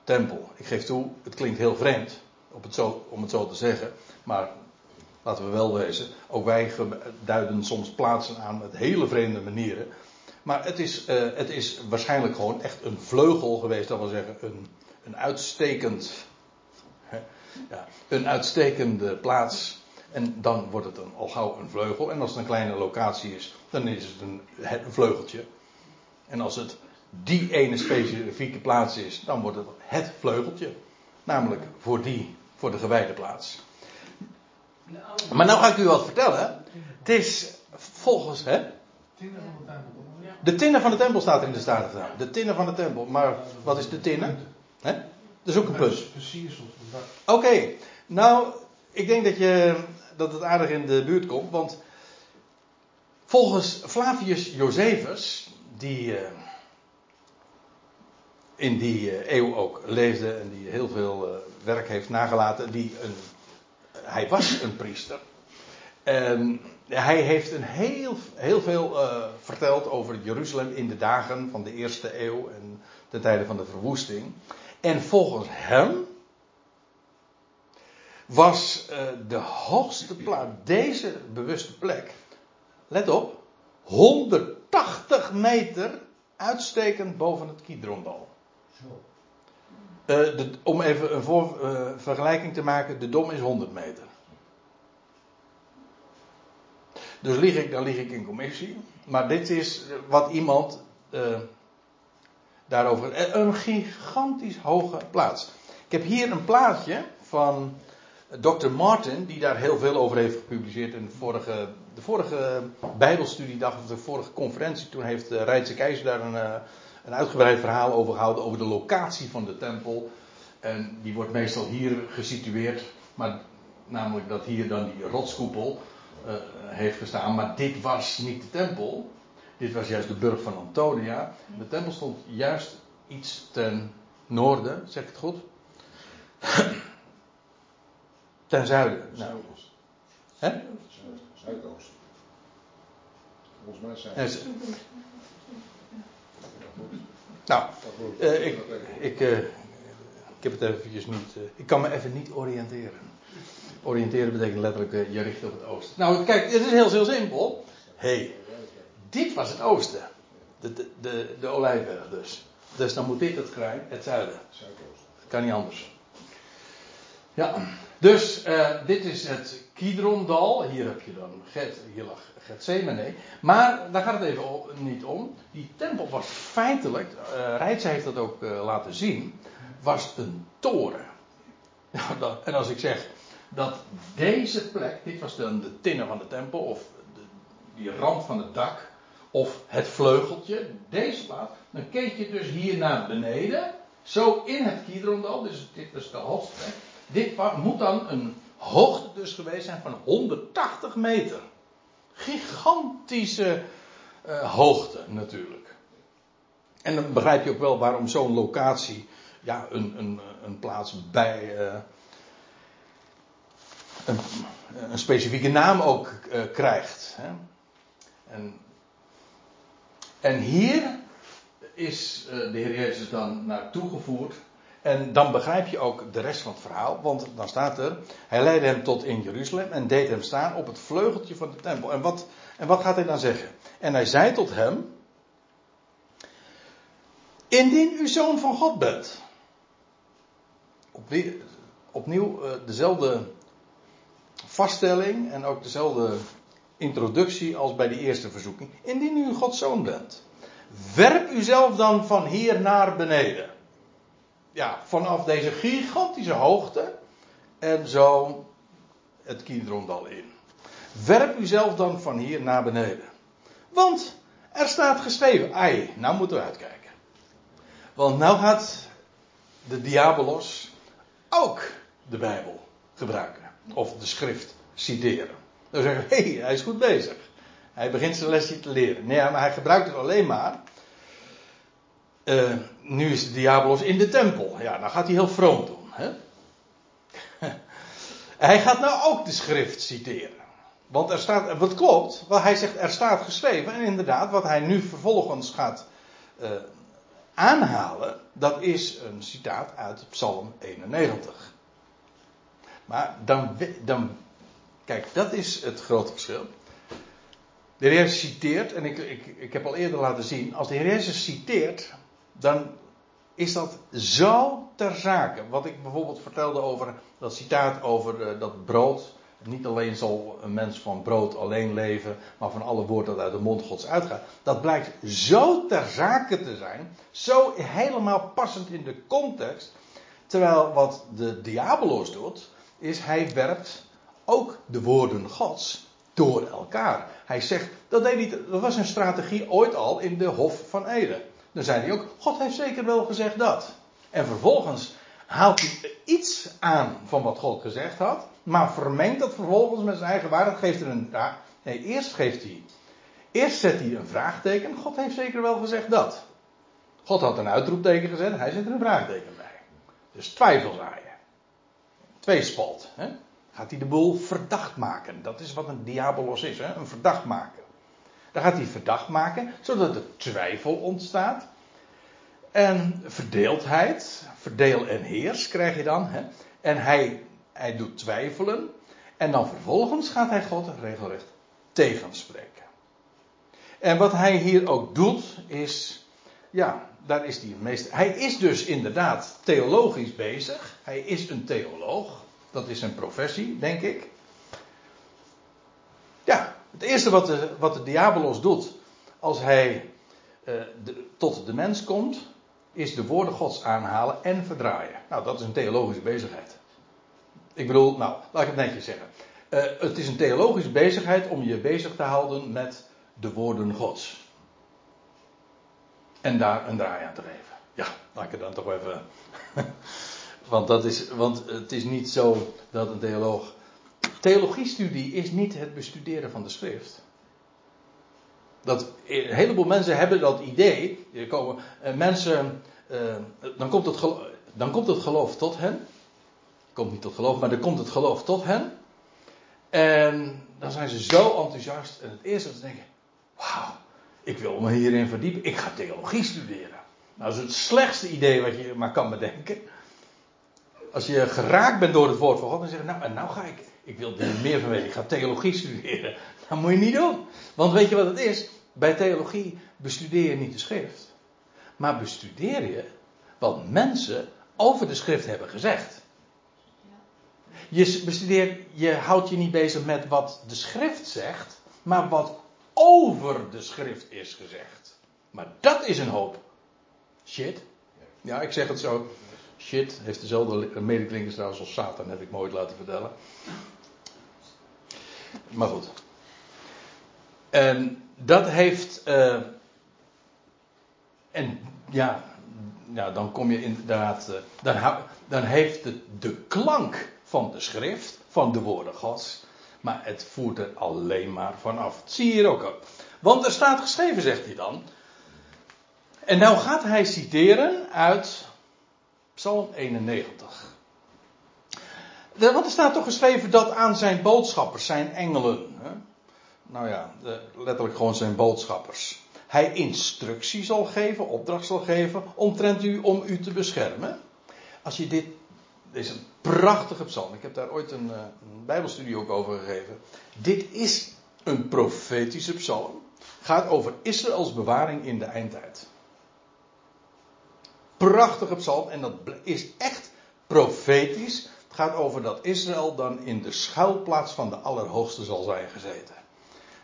tempel. Ik geef toe, het klinkt heel vreemd op het zo, om het zo te zeggen. Maar laten we wel wezen, ook wij duiden soms plaatsen aan met hele vreemde manieren. Maar het is, uh, het is waarschijnlijk gewoon echt een vleugel geweest. Dat wil zeggen een, een uitstekend, hè, ja, een uitstekende plaats. En dan wordt het een, al gauw een vleugel. En als het een kleine locatie is, dan is het een, een vleugeltje. En als het die ene specifieke plaats is, dan wordt het het vleugeltje. Namelijk voor die, voor de gewijde plaats. Maar nou ga ik u wat vertellen. Het is volgens, hè? De tinnen van de tempel staat er in de Staten. De tinnen van de tempel. Maar wat is de tinnen? Hè? Dat is ook een punt. Oké. Okay. Nou, ik denk dat, je, dat het aardig in de buurt komt. Want volgens Flavius Josephus, die uh, in die uh, eeuw ook leefde en die heel veel uh, werk heeft nagelaten, die een Hij was een priester. En hij heeft een heel, heel veel uh, verteld over Jeruzalem in de dagen van de eerste eeuw en ten tijde van de verwoesting. En volgens hem was uh, de hoogste plaats, deze bewuste plek, let op, honderdtachtig meter uitstekend boven het Kidrondal. Zo. Uh, de, om even een voor, uh, vergelijking te maken, de Dom is honderd meter. Dus lieg ik, dan lieg ik in commissie. Maar dit is wat iemand uh, daarover... Een gigantisch hoge plaats. Ik heb hier een plaatje van dokter Martin, die daar heel veel over heeft gepubliceerd in de vorige, de vorige Bijbelstudiedag of de vorige conferentie. Toen heeft uh, Rijtse Keizer daar een, uh, een uitgebreid verhaal over gehouden over de locatie van de tempel. En die wordt meestal hier gesitueerd, maar namelijk dat hier dan die rotskoepel uh, heeft gestaan. Maar dit was niet de tempel, dit was juist de burcht van Antonia. De tempel stond juist iets ten noorden, zeg ik het goed? Ten zuiden. Nou. Zuidoost. Hè? Zuid, zuidoost. Volgens mij zuidoost. Nou, uh, ik, ik, uh, ik heb het eventjes niet... Uh, ik kan me even niet oriënteren. Oriënteren betekent letterlijk uh, je richt op het oosten. Nou, kijk, het is heel, heel simpel. Hé, hey, dit was het oosten. De, de, de, de olijfberg dus. Dus dan moet dit het krijgen, het zuiden. Zuidoost. Kan niet anders. Ja, dus uh, dit is het Kidrondal. Hier heb je dan Get, hier lag Gethsemane. Maar daar gaat het even o- niet om. Die tempel was feitelijk, uh, Reitze heeft dat ook uh, laten zien, was een toren. Ja, dat, en als ik zeg dat deze plek, dit was dan de tinnen van de tempel, of de, die rand van het dak, of het vleugeltje, deze plaats, dan keek je dus hier naar beneden, zo in het Kidrondal, dus dit was de hoogste plek. Dit moet dan een hoogte dus geweest zijn van honderdtachtig meter. Gigantische uh, hoogte natuurlijk. En dan begrijp je ook wel waarom zo'n locatie, ja, een, een, een plaats bij, uh, een, een specifieke naam ook uh, krijgt. Hè? En, en hier is uh, de Heer Jezus dan naartoe gevoerd. En dan begrijp je ook de rest van het verhaal. Want dan staat er... Hij leidde hem tot in Jeruzalem en deed hem staan op het vleugeltje van de tempel. En wat, en wat gaat hij dan zeggen? En hij zei tot hem... Indien u zoon van God bent. Opnieuw, opnieuw dezelfde vaststelling en ook dezelfde introductie als bij de eerste verzoeking. Indien u Gods zoon bent. Werp uzelf dan van hier naar beneden. Ja, vanaf deze gigantische hoogte en zo het Kidrondal in. Werp uzelf dan van hier naar beneden. Want er staat geschreven, ai, nou moeten we uitkijken. Want nou gaat de Diabolos ook de Bijbel gebruiken. Of de schrift citeren. Dan zeggen we, hé, hey, hij is goed bezig. Hij begint zijn lesje te leren. Nee, maar hij gebruikt het alleen maar... Uh, nu is de Diabolos in de tempel. Ja, nou gaat hij heel vroom doen. Hè? Hij gaat nou ook de schrift citeren. Want er staat, wat klopt, wat hij zegt, er staat geschreven. En inderdaad, wat hij nu vervolgens gaat uh, aanhalen, dat is een citaat uit Psalm eenennegentig. Maar dan, dan kijk, dat is het grote verschil. De Heer Jezus citeert, en ik, ik, ik heb al eerder laten zien, als de Heer Jezus citeert, dan is dat zo ter zake. Wat ik bijvoorbeeld vertelde over dat citaat over uh, dat brood. Niet alleen zal een mens van brood alleen leven, maar van alle woord dat uit de mond Gods uitgaat. Dat blijkt zo ter zake te zijn, zo helemaal passend in de context. Terwijl wat de Diabolos doet, is hij werpt ook de woorden Gods door elkaar. Hij zegt, dat, deed niet, dat was een strategie ooit al in de Hof van Eden. Dan zei hij ook, God heeft zeker wel gezegd dat. En vervolgens haalt hij iets aan van wat God gezegd had, maar vermengt dat vervolgens met zijn eigen waarheid. Geeft er een, nee, eerst geeft hij, eerst zet hij een vraagteken, God heeft zeker wel gezegd dat. God had een uitroepteken gezet, hij zet er een vraagteken bij. Dus twijfelzaaien. Tweespalt, hè? Gaat hij de boel verdacht maken. Dat is wat een diabolos is, hè? Een verdacht maken. Dan gaat hij verdacht maken, zodat er twijfel ontstaat. En verdeeldheid, verdeel en heers krijg je dan. Hè? En hij, hij doet twijfelen. En dan vervolgens gaat hij God regelrecht tegenspreken. En wat hij hier ook doet, is... Ja, daar is hij meester. Hij is dus inderdaad theologisch bezig. Hij is een theoloog. Dat is zijn professie, denk ik. Ja, het eerste wat de, wat de Diabolos doet... als hij eh, de, tot de mens komt... is de woorden Gods aanhalen en verdraaien. Nou, dat is een theologische bezigheid. Ik bedoel, nou, laat ik het netjes zeggen. Uh, het is een theologische bezigheid om je bezig te houden met de woorden Gods. En daar een draai aan te geven. Ja, laat ik het dan toch even... want, dat is, want het is niet zo dat een theoloog... Theologiestudie is niet het bestuderen van de schrift. Dat, een heleboel mensen hebben dat idee. Er komen, uh, mensen, uh, dan, komt het geloof, dan komt het geloof tot hen. Komt niet tot geloof, maar dan komt het geloof tot hen. En dan zijn ze zo enthousiast. En het eerste dat ze denken... Wauw, ik wil me hierin verdiepen. Ik ga theologie studeren. Nou, dat is het slechtste idee wat je maar kan bedenken. Als je geraakt bent door het woord van God... Dan zeg je, nou, en nou ga ik... Ik wil er meer van weten. Ik ga theologie studeren. Dat moet je niet doen. Want weet je wat het is? Bij theologie bestudeer je niet de schrift. Maar bestudeer je wat mensen over de schrift hebben gezegd. Je bestudeert, je houdt je niet bezig met wat de schrift zegt, maar wat over de schrift is gezegd. Maar dat is een hoop shit. Ja, ik zeg het zo. Shit heeft dezelfde medeklinkers trouwens als Satan, heb ik mooi laten vertellen. Maar goed. En dat heeft... Uh, en ja, ja, dan kom je inderdaad... Uh, dan, ha- dan heeft het de klank van de schrift, van de woorden Gods. Maar het voert er alleen maar vanaf. Dat zie je hier ook op. Want er staat geschreven, zegt hij dan. En nou gaat hij citeren uit Psalm eenennegentig. De, want er staat toch geschreven dat aan zijn boodschappers, zijn engelen. Hè? Nou ja, de, letterlijk gewoon zijn boodschappers. Hij instructie zal geven, opdracht zal geven, omtrent u om u te beschermen. Als je dit... Dit is een prachtige psalm. Ik heb daar ooit een, een Bijbelstudie ook over gegeven. Dit is een profetische psalm. Gaat over Israëls bewaring in de eindtijd. Prachtige psalm. En dat is echt profetisch. Het gaat over dat Israël dan in de schuilplaats van de Allerhoogste zal zijn gezeten.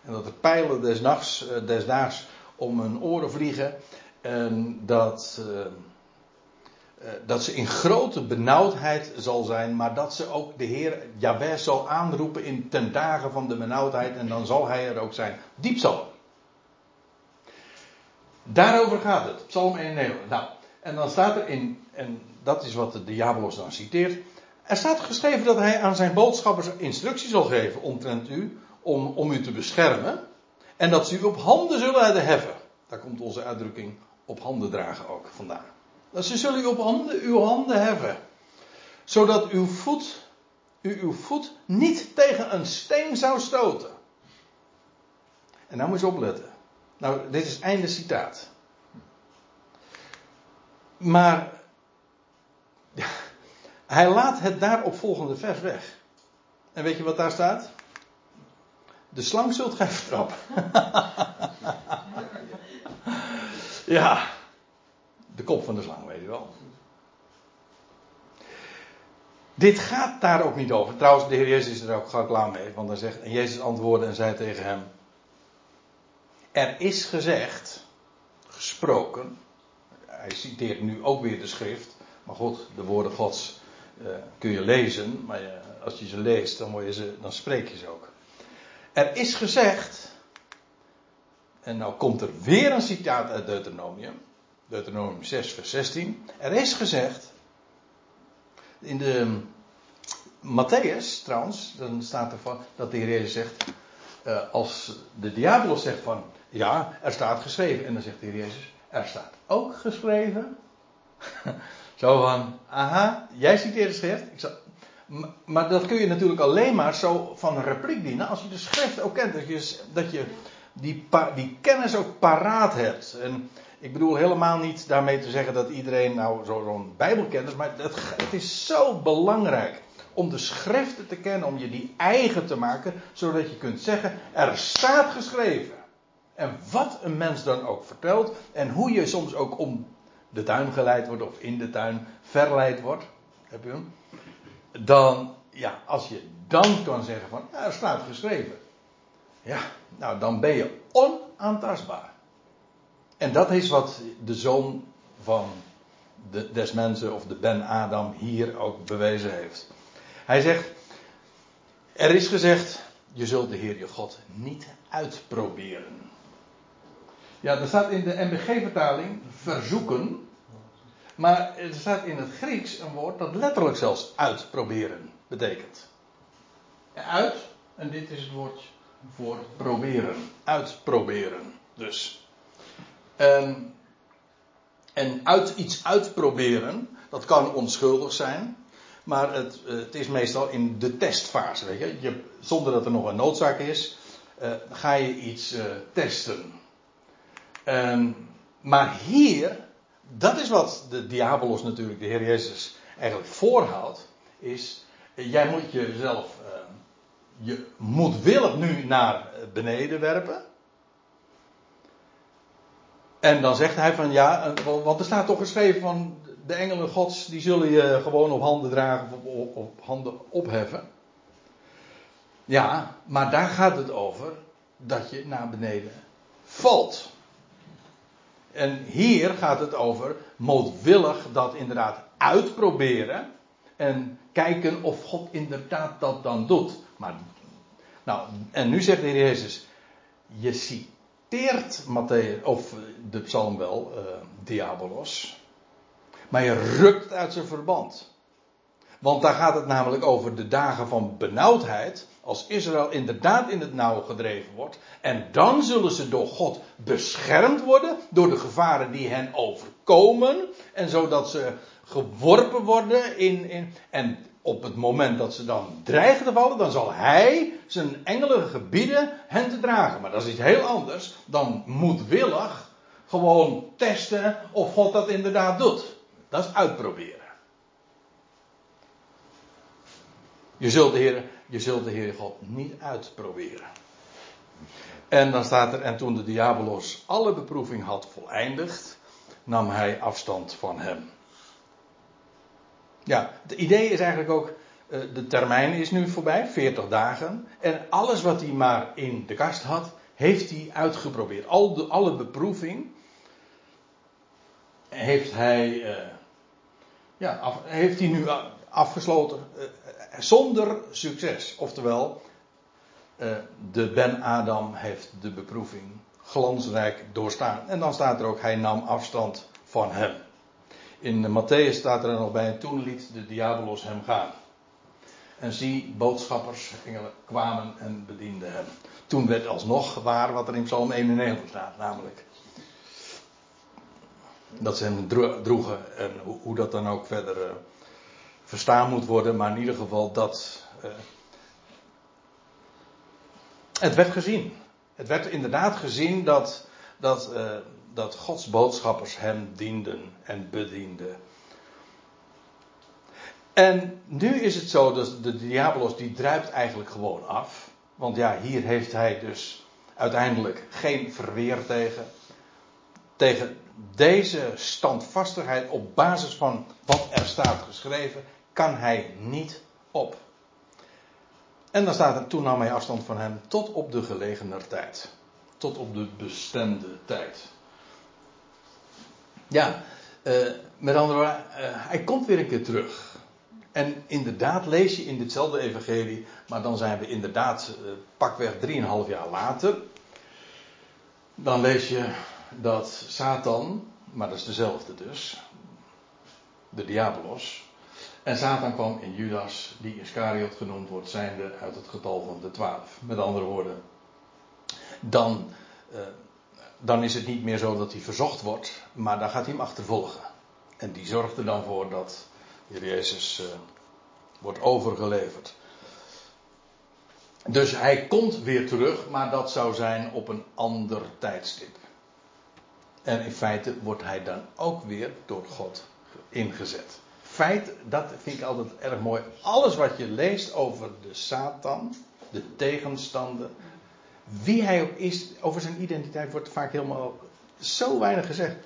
En dat de pijlen des nachts, des daags om hun oren vliegen. En dat... Uh, dat ze in grote benauwdheid zal zijn, maar dat ze ook de Heer Yahweh zal aanroepen in ten dagen van de benauwdheid en dan zal hij er ook zijn. Die psalm. Daarover gaat het. Psalm eenennegentig. Nou, en dan staat er in, en dat is wat de Diabolos dan citeert. Er staat geschreven dat hij aan zijn boodschappers instructies zal geven omtrent u, om, om u te beschermen. En dat ze u op handen zullen heffen. Daar komt onze uitdrukking op handen dragen ook vandaan. Ze zullen u op handen, uw handen heffen. Zodat uw voet, u uw voet niet tegen een steen zou stoten. En nou moet je opletten. Nou, dit is einde citaat. Maar ja, hij laat het daaropvolgende vers weg. En weet je wat daar staat? De slang zult gij vertrappen. Ja. De kop van de slang, weet je wel. Dit gaat daar ook niet over. Trouwens, de Heer Jezus is er ook gauw klaar mee. Want hij zegt, en Jezus antwoordde en zei tegen hem. Er is gezegd, gesproken. Hij citeert nu ook weer de schrift. Maar goed, de woorden Gods uh, kun je lezen. Maar je, als je ze leest, dan, je ze, dan spreek je ze ook. Er is gezegd. En nou komt er weer een citaat uit Deuteronomium. Deuteronomium zes vers zestien. Er is gezegd. In de Matteüs trouwens. Dan staat er van, dat de Heer Jezus zegt. Uh, als de diabolos zegt van. Ja, er staat geschreven. En dan zegt de Heer Jezus. Er staat ook geschreven. Zo van. Aha. Jij citeert de schrift. Ik zal, maar, maar dat kun je natuurlijk alleen maar zo van repliek dienen. Als je de schrift ook kent. Dat je, dat je die, die kennis ook paraat hebt. En. Ik bedoel helemaal niet daarmee te zeggen dat iedereen nou zo, zo'n Bijbelkennis, maar het, het is zo belangrijk om de schriften te kennen, om je die eigen te maken, zodat je kunt zeggen, er staat geschreven. En wat een mens dan ook vertelt, en hoe je soms ook om de tuin geleid wordt, of in de tuin verleid wordt, heb je hem? Dan, ja, als je dan kan zeggen van, er staat geschreven. Ja, nou dan ben je onaantastbaar. En dat is wat de zoon van de, des mensen of de Ben Adam hier ook bewezen heeft. Hij zegt, er is gezegd, je zult de Heer je God niet uitproberen. Ja, er staat in de N B G-vertaling verzoeken. Maar er staat in het Grieks een woord dat letterlijk zelfs uitproberen betekent. Uit, en dit is het woord voor proberen. Uitproberen, dus. En, en uit iets uitproberen, dat kan onschuldig zijn. Maar het, het is meestal in de testfase, weet je. je zonder dat er nog een noodzaak is, uh, ga je iets uh, testen. Um, maar hier, dat is wat de Diabolos natuurlijk, de Heer Jezus, eigenlijk voorhoudt. Is, uh, jij moet jezelf, uh, je moedwillig nu naar beneden werpen. En dan zegt hij van ja, want er staat toch geschreven van... De engelen Gods, die zullen je gewoon op handen dragen of op, op handen opheffen. Ja, maar daar gaat het over dat je naar beneden valt. En hier gaat het over moedwillig dat inderdaad uitproberen. En kijken of God inderdaad dat dan doet. Maar, nou, en nu zegt de Heer Jezus, je citeert Matteüs, of de psalm wel, uh, Diabolos... Maar je rukt uit zijn verband. Want daar gaat het namelijk over de dagen van benauwdheid. Als Israël inderdaad in het nauw gedreven wordt. En dan zullen ze door God beschermd worden. Door de gevaren die hen overkomen. En zodat ze geworpen worden. In, in, en op het moment dat ze dan dreigen te vallen. Dan zal hij zijn engelen gebieden hen te dragen. Maar dat is iets heel anders dan moedwillig. Gewoon testen of God dat inderdaad doet. Dat is uitproberen. Je zult de Heer, je zult de Heer God niet uitproberen. En dan staat er, en toen de Diabolos alle beproeving had voleindigd, nam hij afstand van hem. Ja, het idee is eigenlijk ook, de termijn is nu voorbij, veertig dagen. En alles wat hij maar in de kast had, heeft hij uitgeprobeerd. Al de, alle beproeving heeft hij, uh, ja, af, heeft hij nu afgesloten uh, zonder succes. Oftewel, uh, de Ben Adam heeft de beproeving glansrijk doorstaan. En dan staat er ook, hij nam afstand van hem. In Matteüs staat er nog bij, toen liet de Diabolos hem gaan. En zie, boodschappers, engelen kwamen en bedienden hem. Toen werd alsnog waar wat er in Psalm eenennegentig staat, namelijk dat ze hem droegen en hoe dat dan ook verder uh, verstaan moet worden. Maar in ieder geval dat... Uh, het werd gezien. Het werd inderdaad gezien dat, dat, uh, dat Gods boodschappers hem dienden en bedienden. En nu is het zo dat de Diabolos die druipt eigenlijk gewoon af. Want ja, hier heeft hij dus uiteindelijk geen verweer tegen. Tegen... Deze standvastigheid op basis van wat er staat geschreven, kan hij niet op. En dan staat er, toen nam hij afstand van hem tot op de gelegener tijd. Tot op de bestemde tijd. Ja, uh, met andere woorden, uh, hij komt weer een keer terug. En inderdaad lees je in ditzelfde evangelie, maar dan zijn we inderdaad uh, pakweg drieënhalf jaar later. Dan lees je... dat Satan, maar dat is dezelfde dus, de Diabolos, en Satan kwam in Judas, die Iscariot genoemd wordt, zijnde uit het getal van de twaalf. Met andere woorden, dan, uh, dan is het niet meer zo dat hij verzocht wordt, maar dan gaat hij hem achtervolgen. En die zorgt er dan voor dat Heer Jezus uh, wordt overgeleverd. Dus hij komt weer terug, maar dat zou zijn op een ander tijdstip. En in feite wordt hij dan ook weer door God ingezet. Feit, dat vind ik altijd erg mooi. Alles wat je leest over de Satan, de tegenstander, wie hij ook is, over zijn identiteit wordt vaak helemaal zo weinig gezegd.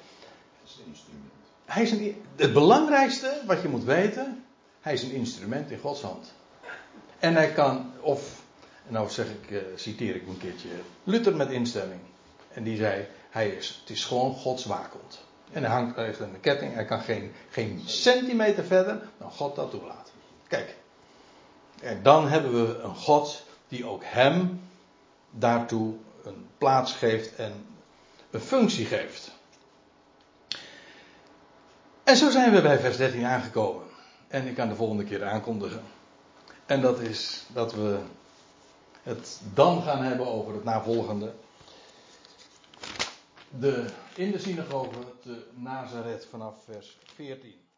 Hij is een, het belangrijkste wat je moet weten, hij is een instrument in Gods hand. En hij kan, of, nou zeg ik, citeer ik een keertje Luther met instemming. En die zei... Hij is, het is gewoon Gods waakhond. En hij hangt echt aan de ketting. Hij kan geen, geen centimeter verder dan God dat toelaat. Kijk. En dan hebben we een God die ook hem daartoe een plaats geeft en een functie geeft. En zo zijn we bij vers dertien aangekomen. En ik kan de volgende keer aankondigen. En dat is dat we het dan gaan hebben over het navolgende. De, in de synagoge te Nazareth vanaf vers veertien.